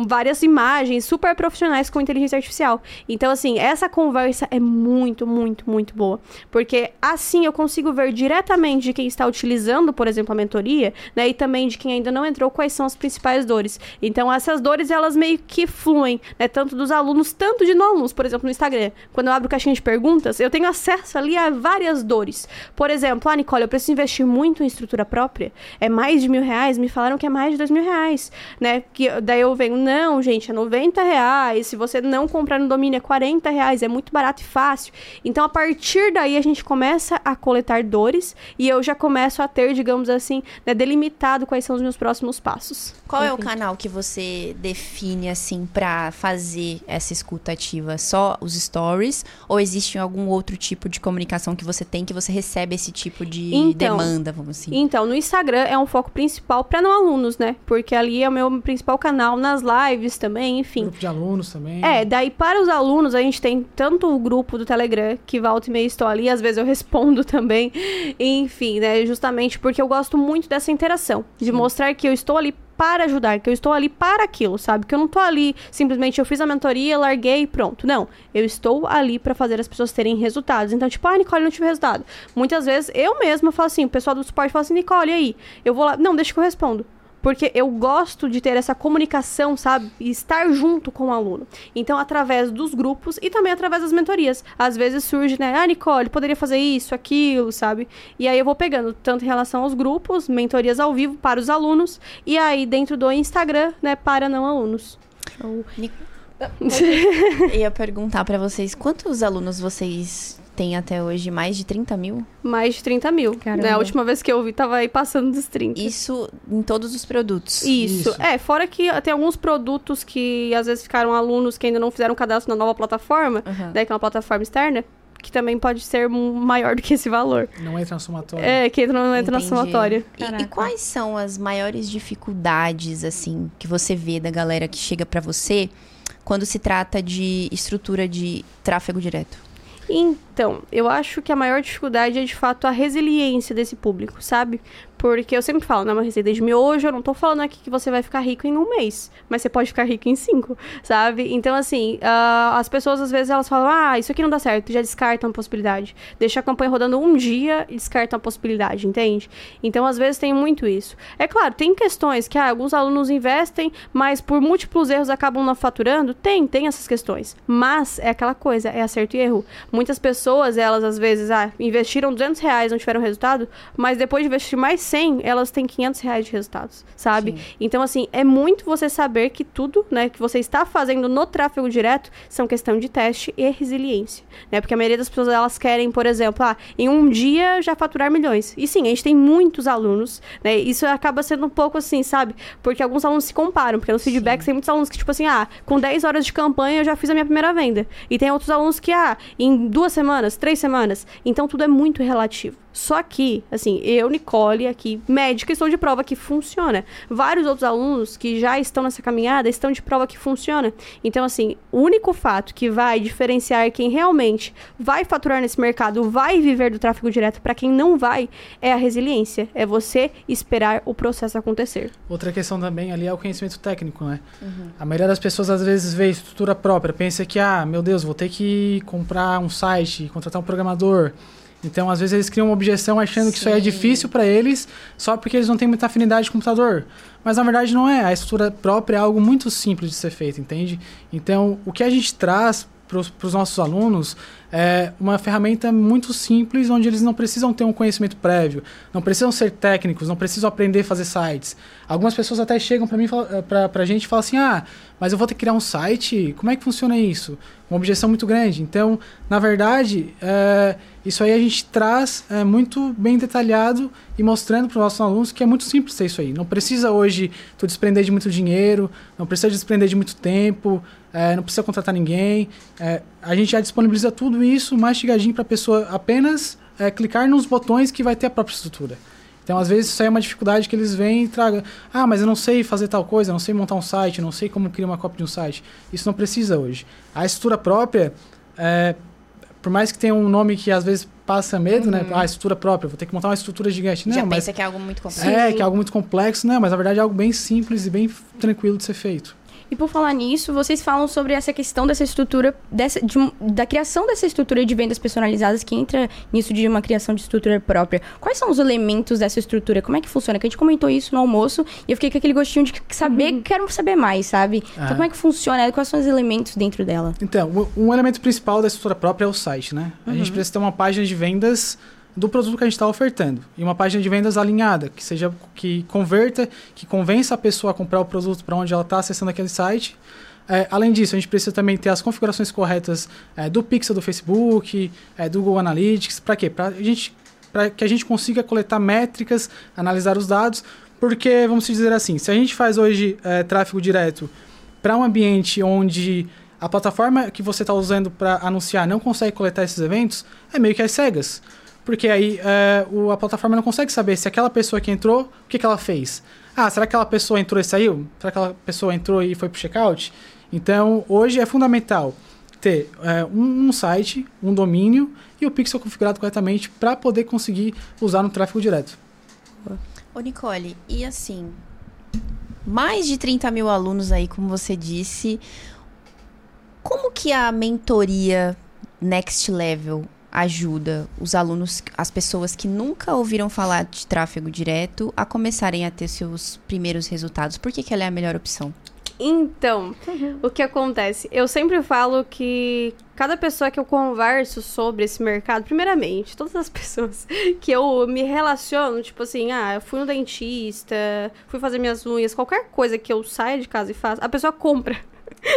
várias imagens super profissionais com inteligência artificial. Então, assim, essa conversa é muito, muito, muito boa. Porque, assim, eu consigo ver diretamente de quem está utilizando, por exemplo, a mentoria, né, e também de quem ainda não entrou, quais são as principais dores. Então, essas dores, elas meio que fluem, né, tanto dos alunos, tanto de não-alunos, por exemplo, no Instagram. Quando eu abro caixinha de perguntas, eu tenho acesso ali a várias dores. Por exemplo, ah, Nicoli, eu preciso investir muito em estrutura própria? É mais de R$1.000? Me falaram que é mais de R$2.000, né? Que, daí eu venho, não, gente, é R$90. Se você não comprar no domínio, é R$40. É muito barato e fácil. Então, a partir daí, a gente começa a coletar dores e eu já começo a ter, digamos assim, né, delimitado quais são os meus próximos passos. Qual é o canal que você define, assim, pra fazer essa escuta ativa? Só os stories? Ou existe algum outro tipo de comunicação que você tem, que você recebe esse tipo de demanda, vamos assim? Então, no Instagram é um foco principal pra não alunos, né? Porque ali é o meu principal canal, nas lives também, enfim. Grupo de alunos também. É, daí para os alunos a gente tem tanto o grupo do Telegram, que volta e meia estou ali, às vezes eu respondo também, enfim, né? Justamente porque eu gosto muito dessa interação, de mostrar que eu estou ali para ajudar, que eu estou ali para aquilo, sabe? Que eu não estou ali, simplesmente eu fiz a mentoria, larguei e pronto. Não, eu estou ali para fazer as pessoas terem resultados. Então, tipo, ah, Nicoli, não tive resultado. Muitas vezes, eu mesma falo assim, o pessoal do suporte fala assim, Nicoli, e aí? Eu vou lá, não, deixa que eu respondo. Porque eu gosto de ter essa comunicação, sabe? E estar junto com o aluno. Então, através dos grupos e também através das mentorias. Às vezes surge, né? Ah, Nicoli, poderia fazer isso, aquilo, sabe? E aí eu vou pegando, tanto em relação aos grupos, mentorias ao vivo para os alunos. E aí, dentro do Instagram, né? Para não alunos. Show. Eu ia perguntar para vocês, quantos alunos vocês... Tem até hoje mais de 30 mil? Mais de 30 mil. Caramba. Né? A última vez que eu vi, tava aí passando dos 30. Isso em todos os produtos? Isso. É, fora que tem alguns produtos que às vezes ficaram alunos que ainda não fizeram cadastro na nova plataforma, daí que é uma plataforma externa, que também pode ser maior do que esse valor. Não entra na somatória. É, que não entra na somatória. E quais são as maiores dificuldades, assim, que você vê da galera que chega pra você quando se trata de estrutura de tráfego direto? Então, eu acho que a maior dificuldade é, de fato, a resiliência desse público, sabe? Porque eu sempre falo, não é uma receita de miojo, eu não tô falando aqui que você vai ficar rico em 1 mês, mas você pode ficar rico em 5, sabe? Então, assim, as pessoas, às vezes, elas falam, ah, isso aqui não dá certo, já descartam a possibilidade. Deixa a campanha rodando um dia e descartam a possibilidade, entende? Então, às vezes, tem muito isso. É claro, tem questões que alguns alunos investem, mas por múltiplos erros acabam não faturando. Tem essas questões. Mas é aquela coisa, é acerto e erro. Muitas pessoas, elas, às vezes, investiram R$200, não tiveram resultado, mas depois de investir mais 100, elas têm R$500 de resultados, sabe? Sim. Então, assim, é muito você saber que tudo, né, que você está fazendo no tráfego direto são questão de teste e resiliência, né? Porque a maioria das pessoas, elas querem, por exemplo, em um dia já faturar milhões. E sim, a gente tem muitos alunos, né? Isso acaba sendo um pouco assim, sabe? Porque alguns alunos se comparam, porque nos feedbacks tem muitos alunos que, tipo assim, com 10 horas de campanha eu já fiz a minha primeira venda. E tem outros alunos que, em 2 semanas, 3 semanas. Então, tudo é muito relativo. Só que, assim, eu, Nicoli, aqui, médica, estou de prova que funciona. Vários outros alunos que já estão nessa caminhada estão de prova que funciona. Então, assim, o único fato que vai diferenciar quem realmente vai faturar nesse mercado, vai viver do tráfego direto, para quem não vai, é a resiliência. É você esperar o processo acontecer. Outra questão também ali é o conhecimento técnico, né? Uhum. A maioria das pessoas, às vezes, vê estrutura própria, pensa que, meu Deus, vou ter que comprar um site, contratar um programador... Então, às vezes, eles criam uma objeção achando que isso aí é difícil para eles, só porque eles não têm muita afinidade de computador. Mas, na verdade, não é. A estrutura própria é algo muito simples de ser feito, entende? Então, o que a gente traz para os nossos alunos é uma ferramenta muito simples, onde eles não precisam ter um conhecimento prévio, não precisam ser técnicos, não precisam aprender a fazer sites. Algumas pessoas até chegam para a gente e falam assim, mas eu vou ter que criar um site? Como é que funciona isso? Uma objeção muito grande. Então, na verdade, isso aí a gente traz muito bem detalhado e mostrando para os nossos alunos que é muito simples ter isso aí. Não precisa hoje tu desprender de muito dinheiro, não precisa desprender de muito tempo, não precisa contratar ninguém. A gente já disponibiliza tudo isso mastigadinho para a pessoa apenas clicar nos botões que vai ter a própria estrutura. Então, às vezes, isso aí é uma dificuldade que eles vêm e tragam. Ah, mas eu não sei fazer tal coisa, não sei montar um site, não sei como criar uma cópia de um site. Isso não precisa hoje. A estrutura própria, por mais que tenha um nome que às vezes passa medo, né? Ah, estrutura própria, vou ter que montar uma estrutura gigante. Não, já mas pensa que é algo muito complexo. É, que é algo muito complexo, né? Mas na verdade é algo bem simples e bem tranquilo de ser feito. E por falar nisso, vocês falam sobre essa questão dessa estrutura, da criação dessa estrutura de vendas personalizadas que entra nisso de uma criação de estrutura própria. Quais são os elementos dessa estrutura? Como é que funciona? Porque a gente comentou isso no almoço e eu fiquei com aquele gostinho de saber, quero saber mais, sabe? Então, como é que funciona? Quais são os elementos dentro dela? Então, um elemento principal da estrutura própria é o site, né? A gente precisa ter uma página de vendas do produto que a gente está ofertando. E uma página de vendas alinhada, que seja que converta, que convença a pessoa a comprar o produto para onde ela está acessando aquele site. Além disso, a gente precisa também ter as configurações corretas do pixel do Facebook, do Google Analytics. Para quê? Para que a gente consiga coletar métricas, analisar os dados. Porque, vamos dizer assim, se a gente faz hoje tráfego direto para um ambiente onde a plataforma que você está usando para anunciar não consegue coletar esses eventos, é meio que às cegas. Porque aí a plataforma não consegue saber se aquela pessoa que entrou, o que ela fez. Ah, será que aquela pessoa entrou e saiu? Será que aquela pessoa entrou e foi pro checkout? Então, hoje é fundamental ter um site, um domínio e o pixel configurado corretamente para poder conseguir usar no tráfego direto. Ô, Nicoli, e assim, mais de 30 mil alunos aí, como você disse, como que a mentoria Next Level ajuda os alunos, as pessoas que nunca ouviram falar de tráfego direto a começarem a ter seus primeiros resultados? Por que ela é a melhor opção? Então, o que acontece? Eu sempre falo que cada pessoa que eu converso sobre esse mercado, primeiramente, todas as pessoas que eu me relaciono, tipo assim, eu fui no dentista, fui fazer minhas unhas, qualquer coisa que eu saia de casa e faça, a pessoa compra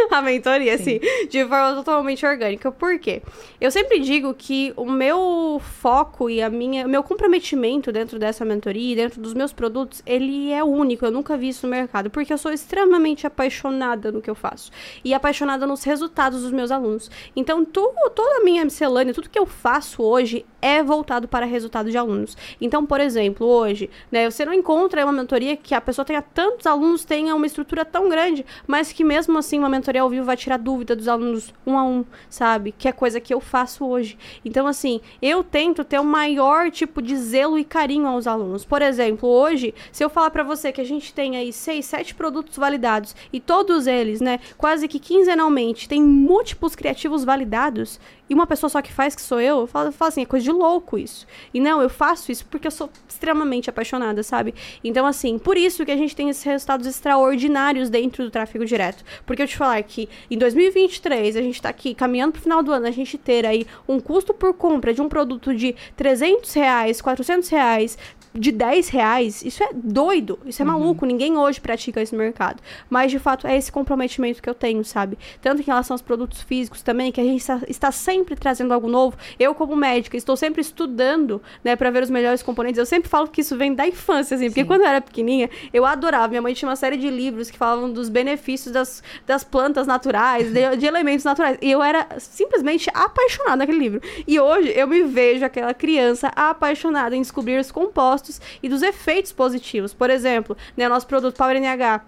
a mentoria, sim, assim, de forma totalmente orgânica. Por quê? Eu sempre digo que o meu foco e o meu comprometimento dentro dessa mentoria, dentro dos meus produtos, ele é único. Eu nunca vi isso no mercado, porque eu sou extremamente apaixonada no que eu faço. E apaixonada nos resultados dos meus alunos. Então, toda a minha miscelânea, tudo que eu faço hoje é voltado para resultados de alunos. Então, por exemplo, hoje, né, você não encontra uma mentoria que a pessoa tenha tantos alunos, tenha uma estrutura tão grande, mas que mesmo assim uma mentoria ao vivo vai tirar dúvida dos alunos um a um, sabe? Que é coisa que eu faço hoje. Então, assim, eu tento ter o maior tipo de zelo e carinho aos alunos. Por exemplo, hoje, se eu falar pra você que a gente tem aí 6, 7 produtos validados e todos eles, né, quase que quinzenalmente, tem múltiplos criativos validados e uma pessoa só que faz, que sou eu falo assim, é coisa de louco isso. E não, eu faço isso porque eu sou extremamente apaixonada, sabe? Então, assim, por isso que a gente tem esses resultados extraordinários dentro do tráfego direto. Porque eu te falar que em 2023, a gente tá aqui caminhando pro final do ano, a gente ter aí um custo por compra de um produto de R$300, R$400, de R$10, isso é doido, isso é maluco, ninguém hoje pratica esse mercado. Mas, de fato, é esse comprometimento que eu tenho, sabe? Tanto em relação aos produtos físicos também, que a gente está sempre trazendo algo novo. Eu, como médica, estou sempre estudando, né, pra ver os melhores componentes. Eu sempre falo que isso vem da infância, assim, porque quando eu era pequenininha, eu adorava. Minha mãe tinha uma série de livros que falavam dos benefícios das plantas naturais, de elementos naturais. E eu era simplesmente apaixonada naquele livro. E hoje, eu me vejo aquela criança apaixonada em descobrir os compostos e dos efeitos positivos. Por exemplo, né, nosso produto Power NH,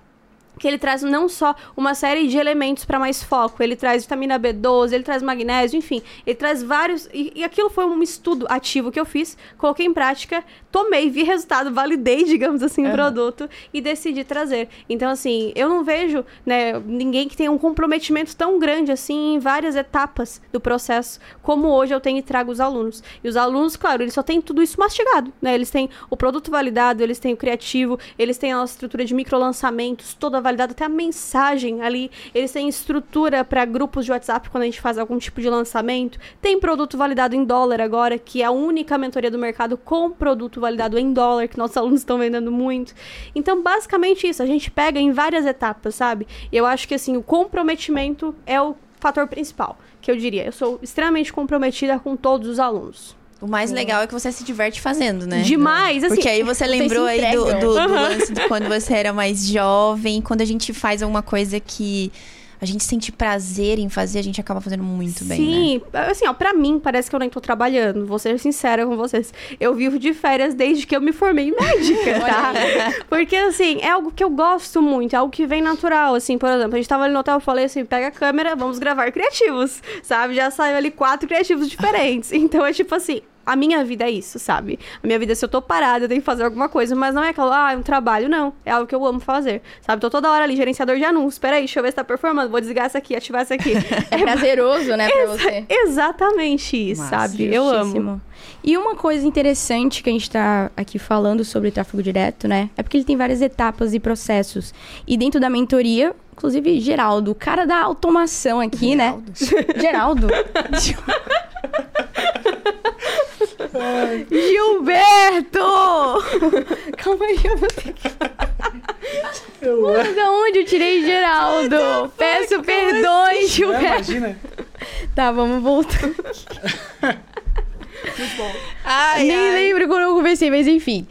que ele traz não só uma série de elementos para mais foco, ele traz vitamina B12, ele traz magnésio, enfim, ele traz vários, e aquilo foi um estudo ativo que eu fiz, coloquei em prática, tomei, vi resultado, validei, digamos assim, o produto e decidi trazer. Então, assim, eu não vejo, né, ninguém que tenha um comprometimento tão grande, assim, em várias etapas do processo, como hoje eu tenho e trago os alunos. E os alunos, claro, eles só têm tudo isso mastigado, né, eles têm o produto validado, eles têm o criativo, eles têm a nossa estrutura de microlançamentos, toda validado até a mensagem ali, eles têm estrutura para grupos de WhatsApp quando a gente faz algum tipo de lançamento, tem produto validado em dólar agora, que é a única mentoria do mercado com produto validado em dólar, que nossos alunos estão vendendo muito. Então, basicamente isso, a gente pega em várias etapas, sabe? Eu acho que, assim, o comprometimento é o fator principal, que eu diria. Eu sou extremamente comprometida com todos os alunos. O mais legal é que você se diverte fazendo, né? Demais, assim. Porque aí você lembrou aí do lance de quando você era mais jovem, quando a gente faz alguma coisa que a gente sente prazer em fazer, a gente acaba fazendo muito bem, sim, né? Assim, ó, pra mim, parece que eu nem tô trabalhando. Vou ser sincera com vocês. Eu vivo de férias desde que eu me formei em médica, tá? Porque, assim, é algo que eu gosto muito, é algo que vem natural, assim. Por exemplo, a gente tava ali no hotel, eu falei assim, pega a câmera, vamos gravar criativos, sabe? Já saiu ali 4 criativos diferentes. Então, é tipo assim... A minha vida é isso, sabe? A minha vida, se eu tô parada, eu tenho que fazer alguma coisa. Mas não é aquela, ah, é um trabalho, não. É algo que eu amo fazer, sabe? Tô toda hora ali, gerenciador de anúncios. Peraí, deixa eu ver se tá performando. Vou desligar essa aqui, ativar essa aqui. É prazeroso, né, pra você? Exatamente isso, nossa, sabe? Justíssimo. Eu amo. E uma coisa interessante que a gente tá aqui falando sobre tráfego direto, né? É porque ele tem várias etapas e processos. E dentro da mentoria... Inclusive, Geraldo, o cara da automação aqui, Geraldo, né? Geraldo. Gilberto! Calma aí, eu vou ter que... Mano, de onde eu tirei Geraldo? Ai, peço perdões, assim, Gilberto. Não, imagina. Tá, vamos voltar aqui. Muito bom. Nem lembro quando eu conversei, mas enfim.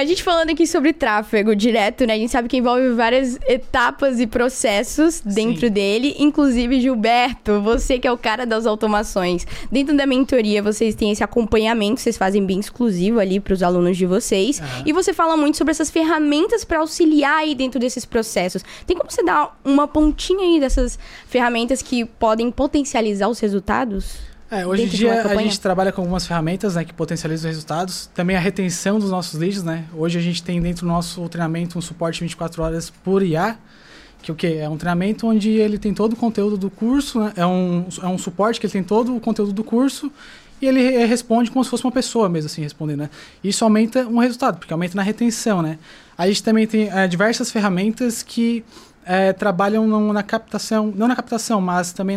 A gente falando aqui sobre tráfego direto, né? A gente sabe que envolve várias etapas e processos dentro, sim, dele. Inclusive, Gilberto, você que é o cara das automações. Dentro da mentoria, vocês têm esse acompanhamento, vocês fazem bem exclusivo ali para os alunos de vocês. Uhum. E você fala muito sobre essas ferramentas para auxiliar aí dentro desses processos. Tem como você dar uma pontinha aí dessas ferramentas que podem potencializar os resultados? Hoje em dia a gente trabalha com algumas ferramentas, né, que potencializam os resultados. Também a retenção dos nossos leads, né? Hoje a gente tem dentro do nosso treinamento um suporte 24 horas por IA, que o quê? É um treinamento onde ele tem todo o conteúdo do curso, né? É um suporte que ele tem todo o conteúdo do curso e ele responde como se fosse uma pessoa mesmo, assim, respondendo, né? Isso aumenta um resultado, porque aumenta na retenção, né? A gente também tem diversas ferramentas que trabalham na captação, não na captação, mas também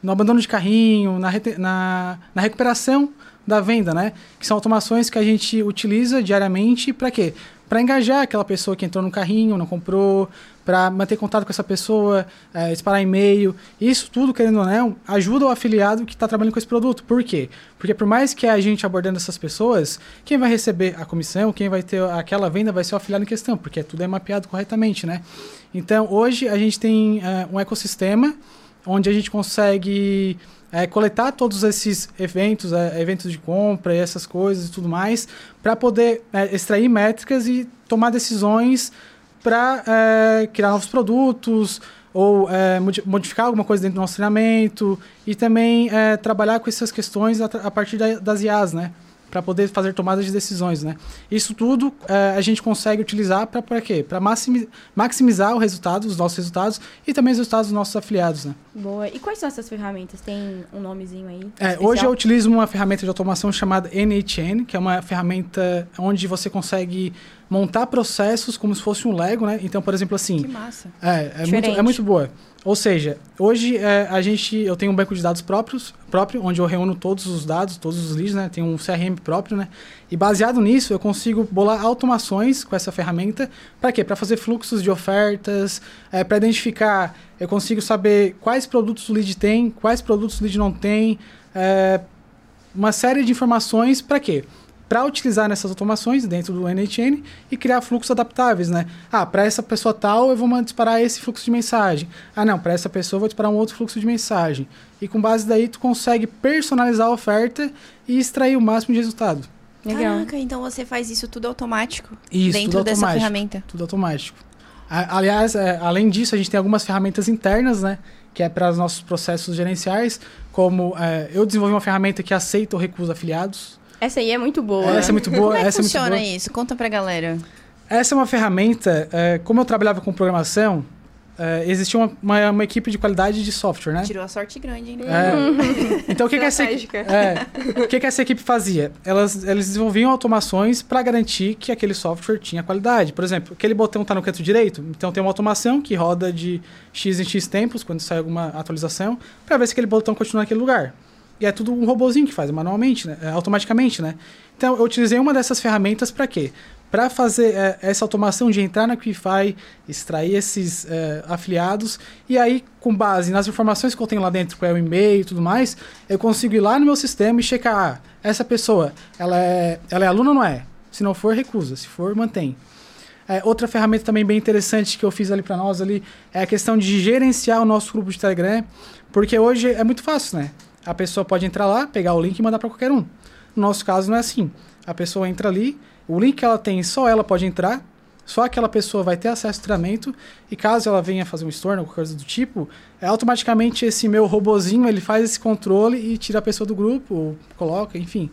no abandono de carrinho, na recuperação da venda, né? Que são automações que a gente utiliza diariamente para quê? Para engajar aquela pessoa que entrou no carrinho, não comprou, para manter contato com essa pessoa, disparar e-mail. Isso tudo, querendo ou não, ajuda o afiliado que está trabalhando com esse produto. Por quê? Porque por mais que a gente abordando essas pessoas, quem vai receber a comissão, quem vai ter aquela venda vai ser o afiliado em questão, porque tudo é mapeado corretamente, né? Então, hoje a gente tem um ecossistema onde a gente consegue coletar todos esses eventos, eventos de compra e essas coisas e tudo mais, para poder extrair métricas e tomar decisões para criar novos produtos ou modificar alguma coisa dentro do nosso treinamento e também trabalhar com essas questões a partir das IAs, né? Para poder fazer tomadas de decisões, né? Isso tudo a gente consegue utilizar para quê? Para maximizar o resultado, os nossos resultados e também os resultados dos nossos afiliados, né? Boa. E quais são essas ferramentas? Tem um nomezinho aí? Hoje eu utilizo uma ferramenta de automação chamada NHN, que é uma ferramenta onde você consegue montar processos como se fosse um Lego, né? Então, por exemplo, assim... Que massa. É muito boa. Ou seja, hoje eu tenho um banco de dados próprio, onde eu reúno todos os dados, todos os leads, né? Tenho um CRM próprio, né? E baseado nisso, eu consigo bolar automações com essa ferramenta. Para quê? Para fazer fluxos de ofertas, para identificar... Eu consigo saber quais produtos o lead tem, quais produtos o lead não tem. Uma série de informações para quê? Para utilizar nessas automações dentro do NHN e criar fluxos adaptáveis, né? Ah, para essa pessoa tal, eu vou disparar esse fluxo de mensagem. Ah, não, para essa pessoa eu vou disparar um outro fluxo de mensagem. E com base daí, tu consegue personalizar a oferta e extrair o máximo de resultado. Legal. Caraca, então você faz isso tudo automático? Isso, dentro dessa ferramenta? Tudo automático. Aliás, além disso, a gente tem algumas ferramentas internas, né? Que é para os nossos processos gerenciais, como eu desenvolvi uma ferramenta que aceita ou recusa afiliados. Essa aí é muito boa. Essa é muito boa. Como é que funciona isso? Conta pra galera. Essa é uma ferramenta... como eu trabalhava com programação, existia uma equipe de qualidade de software, né? Tirou a sorte grande, hein? Então, o que que essa equipe fazia? Eles desenvolviam automações para garantir que aquele software tinha qualidade. Por exemplo, aquele botão está no canto direito, então tem uma automação que roda de X em X tempos, quando sai alguma atualização, para ver se aquele botão continua naquele lugar. E é tudo um robozinho que faz manualmente, né? Automaticamente, né? Então, eu utilizei uma dessas ferramentas para quê? Para fazer essa automação de entrar na Kiwify, extrair esses afiliados, e aí, com base nas informações que eu tenho lá dentro, que é o e-mail e tudo mais, eu consigo ir lá no meu sistema e checar, essa pessoa, ela é aluna ou não é? Se não for, recusa. Se for, mantém. Outra ferramenta também bem interessante que eu fiz ali para nós ali é a questão de gerenciar o nosso grupo de Telegram, porque hoje é muito fácil, né? A pessoa pode entrar lá, pegar o link e mandar para qualquer um. No nosso caso não é assim. A pessoa entra ali, o link que ela tem, só ela pode entrar, só aquela pessoa vai ter acesso ao treinamento e caso ela venha fazer um storno ou qualquer coisa do tipo, automaticamente esse meu robozinho ele faz esse controle e tira a pessoa do grupo, ou coloca, enfim.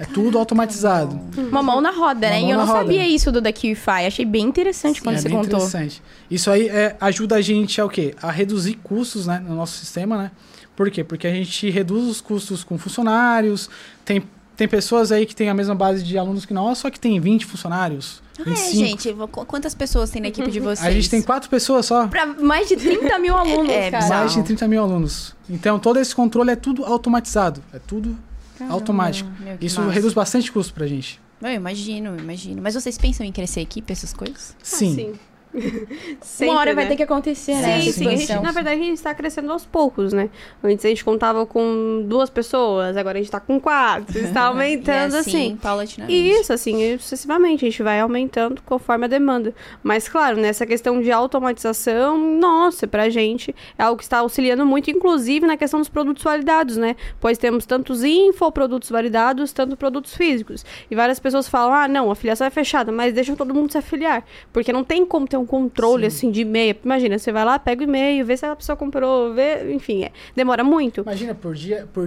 É tudo automatizado. Uma mão na roda, né? E eu não sabia isso do da Kiwify. Achei bem interessante quando você contou. É interessante. Isso aí ajuda a gente a o quê? A reduzir custos, né, no nosso sistema, né? Por quê? Porque a gente reduz os custos com funcionários. Tem pessoas aí que têm a mesma base de alunos que nós, só que tem 20 funcionários. Ah, 25. Gente, quantas pessoas tem na equipe de vocês? A gente tem 4 pessoas só. Para mais de 30 mil alunos, cara. Mais de 30 mil alunos. Então, todo esse controle é tudo automatizado. É tudo... Caramba, automático. Isso massa. Reduz bastante custo pra gente. Eu imagino. Mas vocês pensam em crescer a equipe, essas coisas? Sim. Sempre, uma hora vai ter que acontecer, né? Sim. Gente, na verdade, a gente está crescendo aos poucos, né? Antes a gente contava com 2 pessoas, agora a gente está com 4. Está aumentando paulatinamente. E isso, assim, sucessivamente. A gente vai aumentando conforme a demanda. Mas, claro, nessa questão de automatização, nossa, pra gente é algo que está auxiliando muito, inclusive na questão dos produtos validados, né? Pois temos tantos infoprodutos validados, tanto produtos físicos. E várias pessoas falam, não, a filiação é fechada, mas deixa todo mundo se afiliar. Porque não tem como ter um controle, assim, de e-mail. Imagina, você vai lá, pega o e-mail, vê se a pessoa comprou, vê... Enfim, demora muito. Imagina, por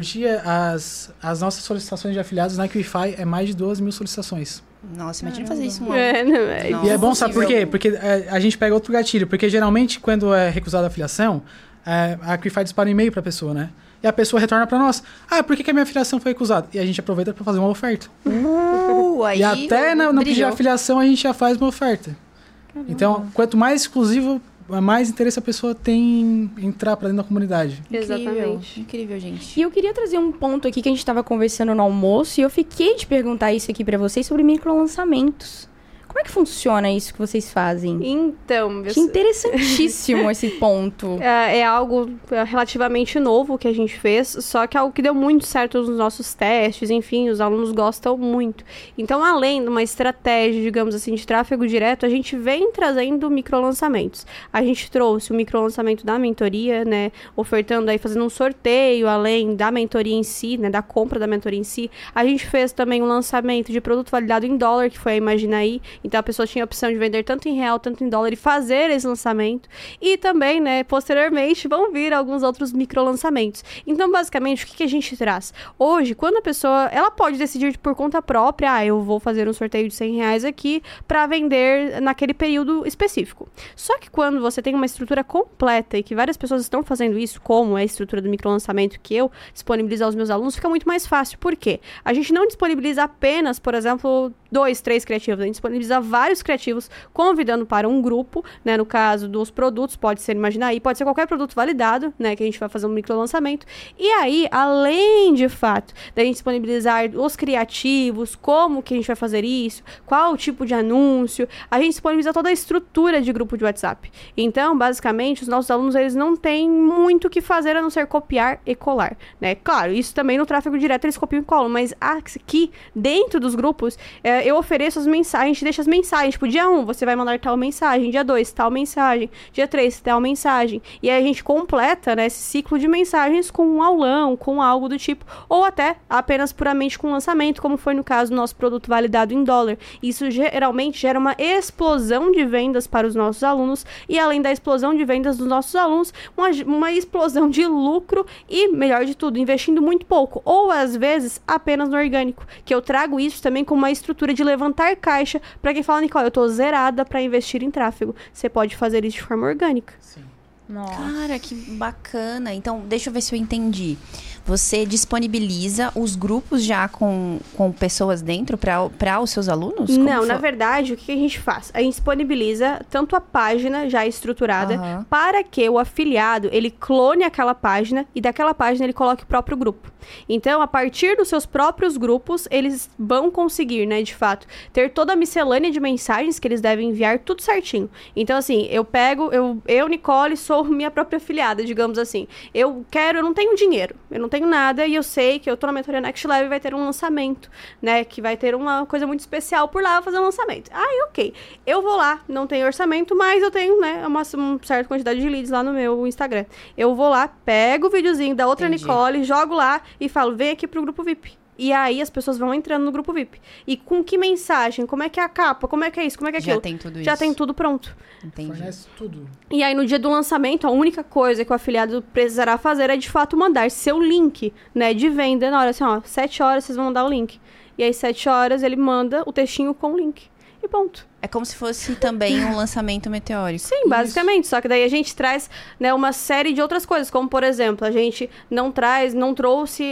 dia as nossas solicitações de afiliados na Kiwify é mais de 2.000 solicitações. Nossa, imagina fazer isso um ano. E é bom, sabe por quê? Porque a gente pega outro gatilho. Porque geralmente, quando é recusada a afiliação, a Kiwify dispara um e-mail para a pessoa, né? E a pessoa retorna para nós. Por que a minha afiliação foi recusada? E a gente aproveita para fazer uma oferta. E até no pedir afiliação, a gente já faz uma oferta. Caramba. Então, quanto mais exclusivo, mais interesse a pessoa tem em entrar para dentro da comunidade. Exatamente. Incrível, gente. E eu queria trazer um ponto aqui que a gente estava conversando no almoço e eu fiquei de perguntar isso aqui para vocês sobre microlançamentos. Como é que funciona isso que vocês fazem? Então... Que interessantíssimo esse ponto. É algo relativamente novo que a gente fez, só que é algo que deu muito certo nos nossos testes, enfim, os alunos gostam muito. Então, além de uma estratégia, digamos assim, de tráfego direto, a gente vem trazendo microlançamentos. A gente trouxe o microlançamento da mentoria, né, ofertando aí, fazendo um sorteio, além da mentoria em si, né, da compra da mentoria em si. A gente fez também um lançamento de produto validado em dólar, que foi a Imaginaí. Então, a pessoa tinha a opção de vender tanto em real, tanto em dólar e fazer esse lançamento. E também, né, posteriormente, vão vir alguns outros microlançamentos. Então, basicamente, o que a gente traz? Hoje, quando a pessoa, ela pode decidir por conta própria, eu vou fazer um sorteio de R$100 aqui para vender naquele período específico. Só que quando você tem uma estrutura completa e que várias pessoas estão fazendo isso, como é a estrutura do microlançamento que eu disponibilizo aos meus alunos, fica muito mais fácil. Por quê? A gente não disponibiliza apenas, por exemplo, 2, 3 criativos. A gente disponibiliza vários criativos convidando para um grupo, né? No caso dos produtos, pode ser Imaginaí, pode ser qualquer produto validado, né? Que a gente vai fazer um microlançamento. E aí, além de fato da gente disponibilizar os criativos, como que a gente vai fazer isso, qual o tipo de anúncio, a gente disponibiliza toda a estrutura de grupo de WhatsApp. Então, basicamente, os nossos alunos, eles não têm muito o que fazer a não ser copiar e colar, né? Claro, isso também no tráfego direto eles copiam e colam, mas aqui, dentro dos grupos, eu ofereço as mensagens, deixa as mensagens, tipo, dia 1 você vai mandar tal mensagem, dia 2 tal mensagem, dia 3 tal mensagem, e aí a gente completa, né, esse ciclo de mensagens com um aulão, com algo do tipo, ou até apenas puramente com lançamento, como foi no caso do nosso produto validado em dólar. Isso geralmente gera uma explosão de vendas para os nossos alunos, e além da explosão de vendas dos nossos alunos, uma explosão de lucro e, melhor de tudo, investindo muito pouco, ou às vezes apenas no orgânico, que eu trago isso também com uma estrutura de levantar caixa. Pra quem fala, Nicole, eu tô zerada pra investir em tráfego. Você pode fazer isso de forma orgânica. Sim. Nossa. Cara, que bacana. Então, deixa eu ver se eu entendi. Você disponibiliza os grupos já com pessoas dentro para os seus alunos? Não, na verdade, o que a gente faz? A gente disponibiliza tanto a página já estruturada para que o afiliado, ele clone aquela página e daquela página ele coloque o próprio grupo. Então, a partir dos seus próprios grupos, eles vão conseguir, né, de fato, ter toda a miscelânea de mensagens que eles devem enviar, tudo certinho. Então, assim, eu pego, eu Nicole, sou sou minha própria afiliada, digamos assim. Eu não tenho dinheiro, eu não tenho nada, e eu sei que eu tô na mentoria Next Level e vai ter um lançamento, né? Que vai ter uma coisa muito especial por lá, vou fazer um lançamento. Ah, ok. Eu vou lá, não tenho orçamento, mas eu tenho, né, uma certa quantidade de leads lá no meu Instagram. Eu vou lá, pego o videozinho da outra Nicoli, jogo lá e falo, vem aqui pro grupo VIP. E aí as pessoas vão entrando no grupo VIP. E com que mensagem? Como é que é a capa? Como é que é isso? Como é que é aquilo? Já tem tudo isso. Já tem tudo pronto. Entendi. Fornece tudo. E aí no dia do lançamento, a única coisa que o afiliado precisará fazer é de fato mandar seu link, né, de venda. Na hora assim, ó, 7 horas vocês vão mandar o link. E aí 7 horas ele manda o textinho com o link. E ponto. É como se fosse também um lançamento meteórico. Sim, basicamente. Isso. Só que daí a gente traz, né, uma série de outras coisas. Como, por exemplo, a gente não trouxe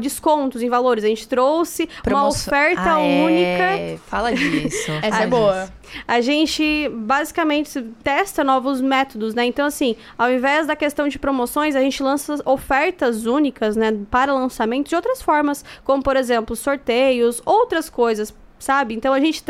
descontos em valores. A gente trouxe uma oferta única. Fala disso. Essa é boa. A gente, basicamente, testa novos métodos, né? Então, assim, ao invés da questão de promoções, a gente lança ofertas únicas, né, para lançamento de outras formas. Como, por exemplo, sorteios, outras coisas, sabe? Então, a gente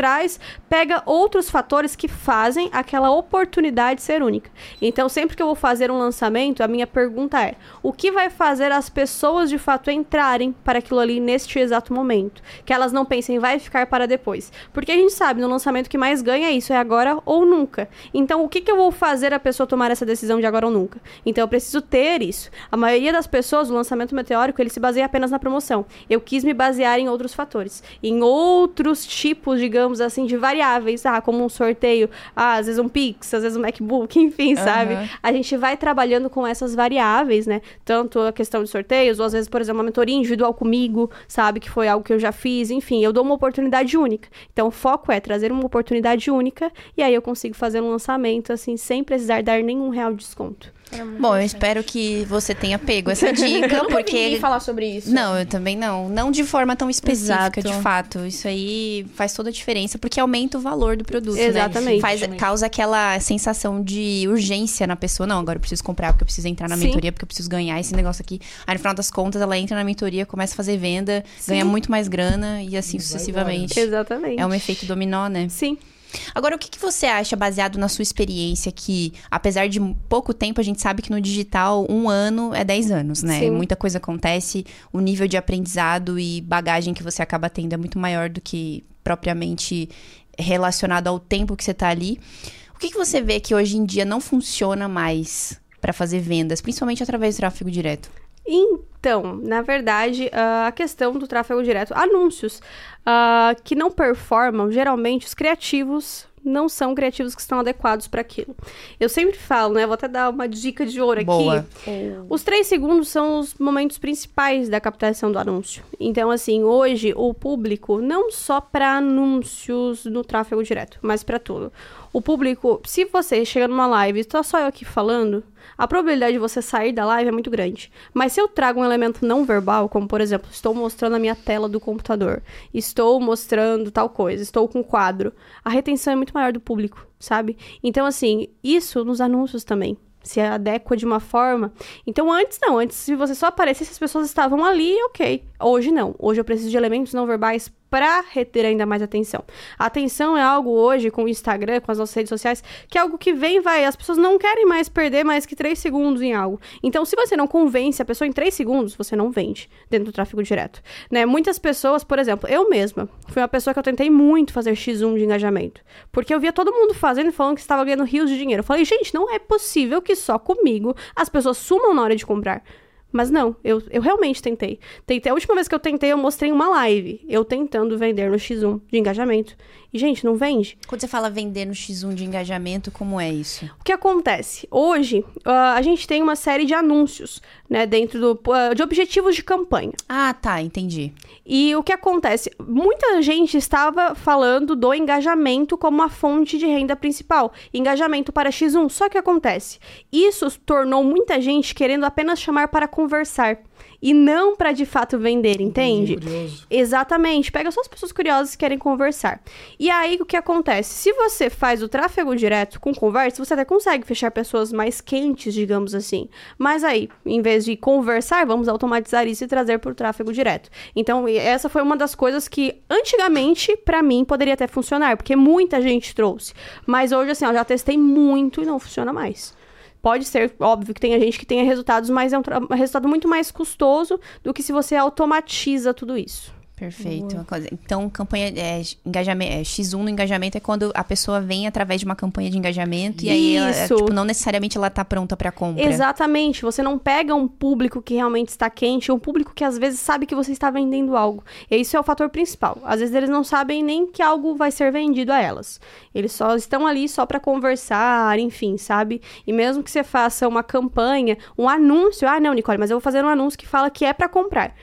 pega outros fatores que fazem aquela oportunidade ser única. Então, sempre que eu vou fazer um lançamento, a minha pergunta é, o que vai fazer as pessoas, de fato, entrarem para aquilo ali neste exato momento? Que elas não pensem, vai ficar para depois. Porque a gente sabe, no lançamento, o que mais ganha é isso, é agora ou nunca. Então, o que eu vou fazer a pessoa tomar essa decisão de agora ou nunca? Então, eu preciso ter isso. A maioria das pessoas, o lançamento meteórico, ele se baseia apenas na promoção. Eu quis me basear em outros fatores, em outros tipos, digamos assim, de variáveis, como um sorteio, às vezes um Pix, às vezes um MacBook, enfim, sabe? A gente vai trabalhando com essas variáveis, né? Tanto a questão de sorteios, ou às vezes, por exemplo, uma mentoria individual comigo, sabe? Que foi algo que eu já fiz, enfim, eu dou uma oportunidade única. Então, o foco é trazer uma oportunidade única e aí eu consigo fazer um lançamento, assim, sem precisar dar nenhum real de desconto. Bom, eu espero que você tenha pego essa dica, eu porque... Eu não falar sobre isso. Não, eu também não. Não de forma tão específica, de fato. Isso aí faz toda a diferença, porque aumenta o valor do produto, né? Exatamente. Causa aquela sensação de urgência na pessoa. Não, agora eu preciso comprar, porque eu preciso entrar na mentoria, porque eu preciso ganhar esse negócio aqui. Aí, no final das contas, ela entra na mentoria, começa a fazer venda, ganha muito mais grana e assim sucessivamente. Exatamente. É um efeito dominó, né? Sim. Agora, o que você acha, baseado na sua experiência, que apesar de pouco tempo, a gente sabe que no digital, 1 ano é 10 anos, né? Sim. Muita coisa acontece, o nível de aprendizado e bagagem que você acaba tendo é muito maior do que propriamente relacionado ao tempo que você tá ali. O que você vê que hoje em dia não funciona mais para fazer vendas, principalmente através do tráfego direto? Então, na verdade, a questão do tráfego direto, anúncios que não performam, geralmente os criativos não são criativos que estão adequados para aquilo. Eu sempre falo, né? Vou até dar uma dica de ouro aqui. Os 3 segundos são os momentos principais da captação do anúncio. Então, assim, hoje o público, não só para anúncios no tráfego direto, mas para tudo. O público, se você chega numa live e está só eu aqui falando, a probabilidade de você sair da live é muito grande. Mas se eu trago um elemento não verbal, como, por exemplo, estou mostrando a minha tela do computador, estou mostrando tal coisa, estou com quadro, a retenção é muito maior do público, sabe? Então, assim, isso nos anúncios também se adequa de uma forma. Então, antes, se você só aparecesse, as pessoas estavam ali, ok. Hoje, não. Hoje, eu preciso de elementos não verbais para reter ainda mais atenção. A atenção é algo hoje, com o Instagram, com as nossas redes sociais, que é algo que vem e vai. As pessoas não querem mais perder mais que 3 segundos em algo. Então, se você não convence a pessoa em 3 segundos, você não vende dentro do tráfego direto, né? Muitas pessoas, por exemplo, eu mesma, fui uma pessoa que eu tentei muito fazer X1 de engajamento, porque eu via todo mundo fazendo e falando que estava ganhando rios de dinheiro. Eu falei, gente, não é possível que só comigo as pessoas sumam na hora de comprar. Mas não, eu realmente tentei. A última vez que eu tentei, eu mostrei uma live. Eu tentando vender no X1 de engajamento. E, gente, não vende. Quando você fala vender no X1 de engajamento, como é isso? O que acontece? Hoje, a gente tem uma série de anúncios, né? Dentro de objetivos de campanha. Ah, tá. Entendi. E o que acontece? Muita gente estava falando do engajamento como uma fonte de renda principal. Engajamento para X1. Só que acontece, isso tornou muita gente querendo apenas chamar para conversar e não para de fato vender, entende? Exatamente, pega só as pessoas curiosas que querem conversar. E aí o que acontece? Se você faz o tráfego direto com conversa, você até consegue fechar pessoas mais quentes, digamos assim. Mas aí, em vez de conversar, vamos automatizar isso e trazer para o tráfego direto. Então, essa foi uma das coisas que antigamente, para mim, poderia até funcionar, porque muita gente trouxe. Mas hoje, assim, eu já testei muito e não funciona mais. Pode ser, óbvio, que tenha gente que tenha resultados, mas é um resultado muito mais custoso do que se você automatiza tudo isso. Perfeito. Boa. Então, campanha engajamento, X1 no engajamento é quando a pessoa vem através de uma campanha de engajamento. Isso. E aí, ela, tipo, não necessariamente ela tá pronta pra compra. Exatamente. Você não pega um público que realmente está quente, um público que às vezes sabe que você está vendendo algo. E isso é o fator principal. Às vezes eles não sabem nem que algo vai ser vendido a elas. Eles só estão ali só pra conversar, enfim, sabe? E mesmo que você faça uma campanha, um anúncio... Ah, não, Nicoli, mas eu vou fazer um anúncio que fala que é pra comprar.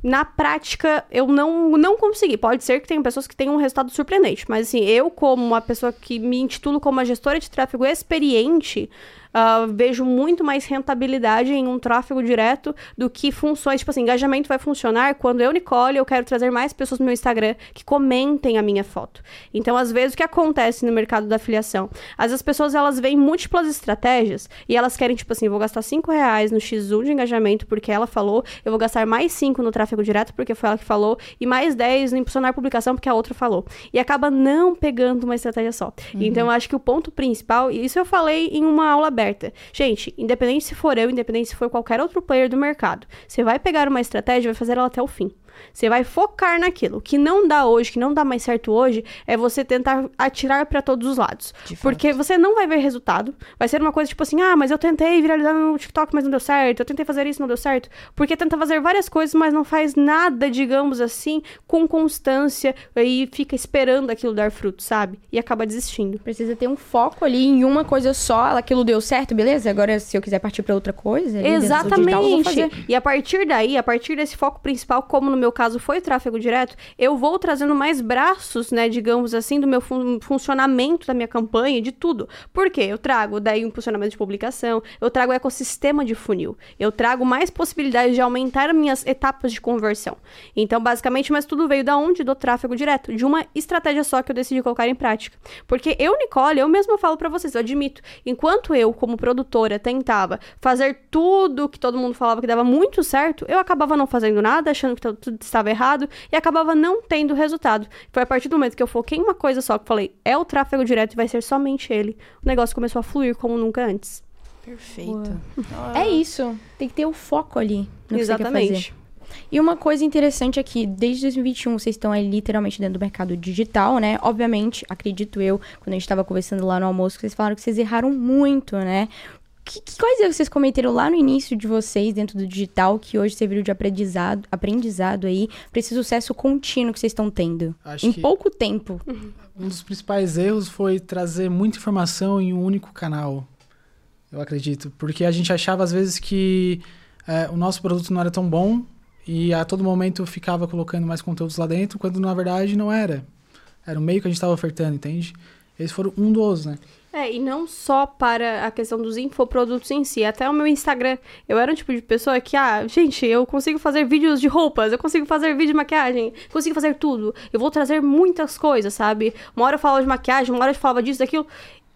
Na prática, eu não consegui. Pode ser que tenha pessoas que tenham um resultado surpreendente. Mas, assim, eu, como uma pessoa que me intitulo como uma gestora de tráfego experiente... vejo muito mais rentabilidade em um tráfego direto do que funções, tipo assim, engajamento vai funcionar quando eu, Nicoli, eu quero trazer mais pessoas no meu Instagram que comentem a minha foto. Então, às vezes, o que acontece no mercado da afiliação? Às vezes, as pessoas, elas veem múltiplas estratégias e elas querem, tipo assim, vou gastar R$5 no X1 de engajamento porque ela falou, eu vou gastar mais 5 no tráfego direto porque foi ela que falou e mais 10 no impulsionar publicação porque a outra falou. E acaba não pegando uma estratégia só. Uhum. Então, eu acho que o ponto principal, e isso eu falei em uma aula aberta. Gente, independente se for eu, independente se for qualquer outro player do mercado, você vai pegar uma estratégia e vai fazer ela até o fim. Você vai focar naquilo. O que não dá hoje, que não dá mais certo hoje, é você tentar atirar pra todos os lados. Porque você não vai ver resultado. Vai ser uma coisa tipo assim, ah, mas eu tentei viralizar no TikTok, mas não deu certo. Eu tentei fazer isso, não deu certo. Porque tenta fazer várias coisas, mas não faz nada, digamos assim, com constância e fica esperando aquilo dar fruto, sabe? E acaba desistindo. Precisa ter um foco ali em uma coisa só, aquilo deu certo, beleza? Agora, se eu quiser partir pra outra coisa... Exatamente. Digital, eu vou fazer. E a partir daí, a partir desse foco principal, como no meu caso foi tráfego direto, eu vou trazendo mais braços, né, digamos assim, do meu funcionamento da minha campanha, de tudo. Por quê? Eu trago daí um impulsionamento de publicação, eu trago o ecossistema de funil, eu trago mais possibilidades de aumentar minhas etapas de conversão. Então, basicamente, mas tudo veio da onde? Do tráfego direto, de uma estratégia só que eu decidi colocar em prática. Porque eu, Nicoli, eu mesma falo pra vocês, eu admito, enquanto eu, como produtora, tentava fazer tudo que todo mundo falava que dava muito certo, eu acabava não fazendo nada, achando que tudo estava errado e acabava não tendo resultado. Foi a partir do momento que eu foquei em uma coisa só, que falei, é o tráfego direto e vai ser somente ele. O negócio começou a fluir como nunca antes. Perfeito. Ué. É isso. Tem que ter o foco ali no Exatamente. Que você quer fazer. E uma coisa interessante é que, desde 2021, vocês estão aí literalmente dentro do mercado digital, né? Obviamente, acredito eu, quando a gente estava conversando lá no almoço, vocês falaram que vocês erraram muito, né? Que coisa vocês cometeram lá no início de vocês dentro do digital que hoje serviu de aprendizado aí para esse sucesso contínuo que vocês estão tendo? Acho em pouco tempo. Um dos principais erros foi trazer muita informação em um único canal, eu acredito. Porque a gente achava às vezes que o nosso produto não era tão bom e a todo momento ficava colocando mais conteúdos lá dentro, quando na verdade não era. Era o meio que a gente estava ofertando, entende? Eles foram um dos, né? E não só para a questão dos infoprodutos em si, até o meu Instagram. Eu era um tipo de pessoa que, gente, eu consigo fazer vídeos de roupas, eu consigo fazer vídeo de maquiagem, consigo fazer tudo. Eu vou trazer muitas coisas, sabe? Uma hora eu falava de maquiagem, uma hora eu falava disso, daquilo...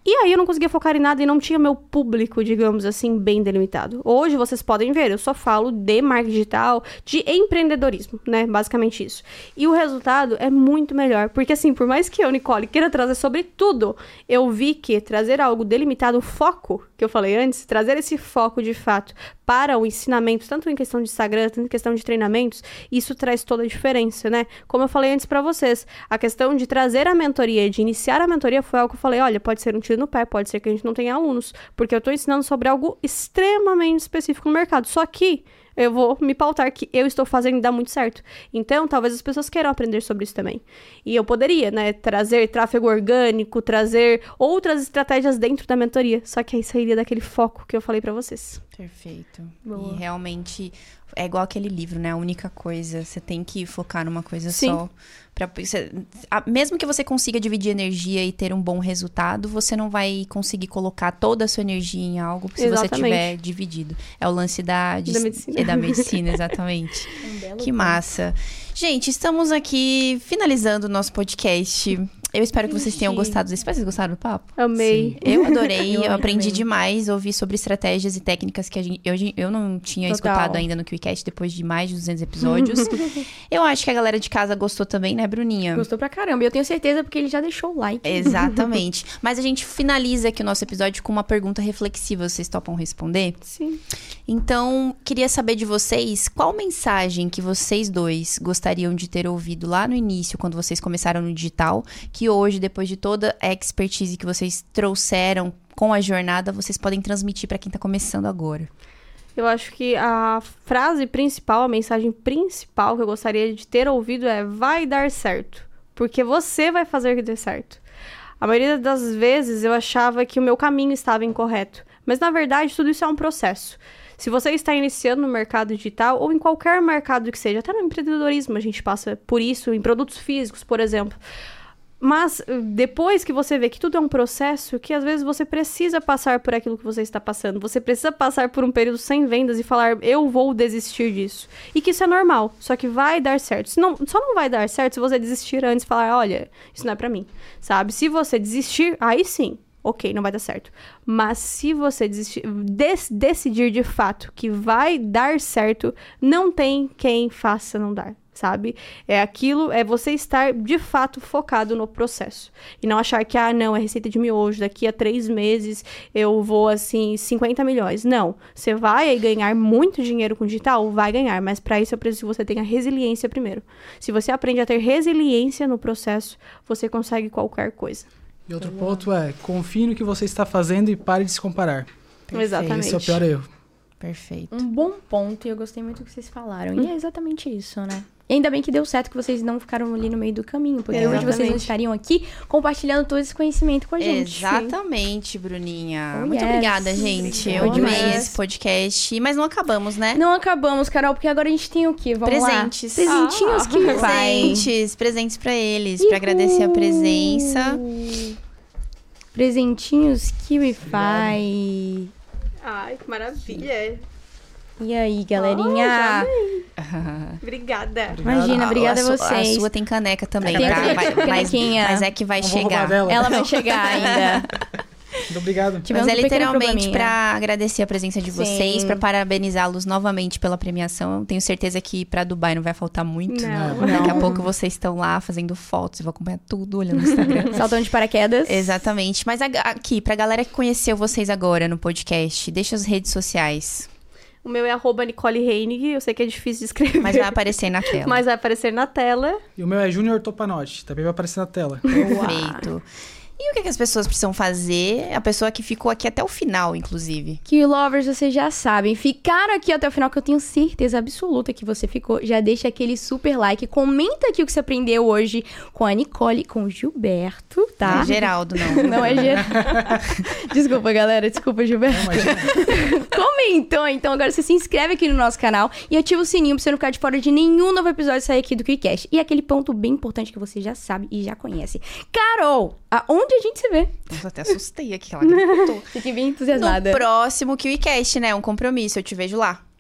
E aí eu não conseguia focar em nada e não tinha meu público, digamos assim, bem delimitado. Hoje, vocês podem ver, eu só falo de marketing digital, de empreendedorismo, né? Basicamente isso. E o resultado é muito melhor. Porque assim, por mais que eu, Nicoli, queira trazer sobre tudo, eu vi que trazer algo delimitado, foco, que eu falei antes, trazer esse foco de fato para o ensinamento, tanto em questão de Instagram, tanto em questão de treinamentos, isso traz toda a diferença, né? Como eu falei antes pra vocês, a questão de trazer a mentoria, de iniciar a mentoria foi algo que eu falei, olha, pode ser um no pé, pode ser que a gente não tenha alunos, porque eu tô ensinando sobre algo extremamente específico no mercado, só que eu vou me pautar que eu estou fazendo e dá muito certo. Então, talvez as pessoas queiram aprender sobre isso também. E eu poderia, né, trazer tráfego orgânico, trazer outras estratégias dentro da mentoria, só que aí sairia daquele foco que eu falei pra vocês. Perfeito. Boa. E realmente é igual aquele livro, né? A única coisa, você tem que focar numa coisa Sim. só. Mesmo que você consiga dividir energia e ter um bom resultado, você não vai conseguir colocar toda a sua energia em algo se Exatamente. Você tiver dividido. É o lance da medicina. É da medicina, exatamente. É um belo que massa. Gente, estamos aqui finalizando o nosso podcast. Eu espero que vocês tenham gostado desse. Vocês gostaram do papo? Amei. Sim. Eu adorei, eu aprendi demais, ouvi sobre estratégias e técnicas que eu não tinha escutado ainda no KiwiCast depois de mais de 200 episódios. Eu acho que a galera de casa gostou também, né, Bruninha? Gostou pra caramba, eu tenho certeza porque ele já deixou o like. Exatamente. Mas a gente finaliza aqui o nosso episódio com uma pergunta reflexiva, vocês topam responder? Sim. Então, queria saber de vocês, qual mensagem que vocês dois gostariam de ter ouvido lá no início, quando vocês começaram no digital, que hoje, depois de toda a expertise que vocês trouxeram com a jornada, vocês podem transmitir para quem está começando agora? Eu acho que a frase principal, a mensagem principal que eu gostaria de ter ouvido é: vai dar certo, porque você vai fazer que dê certo. A maioria das vezes eu achava que o meu caminho estava incorreto, mas na verdade tudo isso é um processo. Se você está iniciando no mercado digital ou em qualquer mercado que seja, até no empreendedorismo a gente passa por isso, em produtos físicos, por exemplo. Mas depois que você vê que tudo é um processo, que às vezes você precisa passar por aquilo que você está passando, você precisa passar por um período sem vendas e falar, eu vou desistir disso. E que isso é normal, só que vai dar certo. Só não vai dar certo se você desistir antes e falar, olha, isso não é pra mim, sabe? Se você desistir, aí sim, ok, não vai dar certo. Mas se você decidir de fato que vai dar certo, não tem quem faça não dar. Sabe? É aquilo, é você estar de fato focado no processo e não achar que, não, é receita de miojo, daqui a 3 meses eu vou assim, 50 milhões, não, você vai ganhar muito dinheiro com digital, vai ganhar, mas para isso é preciso que você tenha resiliência primeiro. Se você aprende a ter resiliência no processo, você consegue qualquer coisa. E outro ponto é, confie no que você está fazendo e pare de se comparar. Perfeito. Exatamente. Esse é o pior erro. Perfeito. Um bom ponto, e eu gostei muito do que vocês falaram, e é exatamente isso, né? E ainda bem que deu certo que vocês não ficaram ali no meio do caminho, porque hoje vocês não estariam aqui compartilhando todo esse conhecimento com a gente. Exatamente, Bruninha. Muito obrigada, gente. Eu amei esse podcast, mas não acabamos, né? Não acabamos, Carol, porque agora a gente tem o quê? Vamos presentes. Lá. Presentinhos que presentes, presentes pra eles, pra agradecer a presença. Presentinhos Kiwify. Ai, que maravilha. E aí, galerinha? Obrigada. Imagina, obrigada a vocês. A sua tem caneca também, tem mas é que vai chegar. Ela vai chegar ainda. Muito obrigado. Mas é literalmente para agradecer a presença de vocês, para parabenizá-los novamente pela premiação. Tenho certeza que para Dubai não vai faltar muito. Não. Daqui a pouco vocês estão lá fazendo fotos, eu vou acompanhar tudo, olhando no Instagram. Saltando de paraquedas. Exatamente. Mas aqui, para galera que conheceu vocês agora no podcast, deixa as redes sociais. O meu é @NicoliHeinig, eu sei que é difícil de escrever. Mas vai aparecer na tela. Mas vai aparecer na tela. E o meu é Junior Topanotti, também vai aparecer na tela. Perfeito. E o que as pessoas precisam fazer? A pessoa que ficou aqui até o final, inclusive. Kiwi Lovers, vocês já sabem. Ficaram aqui até o final, que eu tenho certeza absoluta que você ficou. Já deixa aquele super like. Comenta aqui o que você aprendeu hoje com a Nicoli, com o Gilberto, tá? Não é Geraldo, não. Não é Geraldo. Desculpa, galera. Desculpa, Gilberto. Comentou, então. Agora você se inscreve aqui no nosso canal e ativa o sininho pra você não ficar de fora de nenhum novo episódio sair aqui do KiwiCast. E aquele ponto bem importante que você já sabe e já conhece. Carol, aonde a gente se vê? Nossa, até assustei aqui. Ela gritou. Fiquei bem entusiasmada. No próximo KiwiCast, né? Um compromisso. Eu te vejo lá.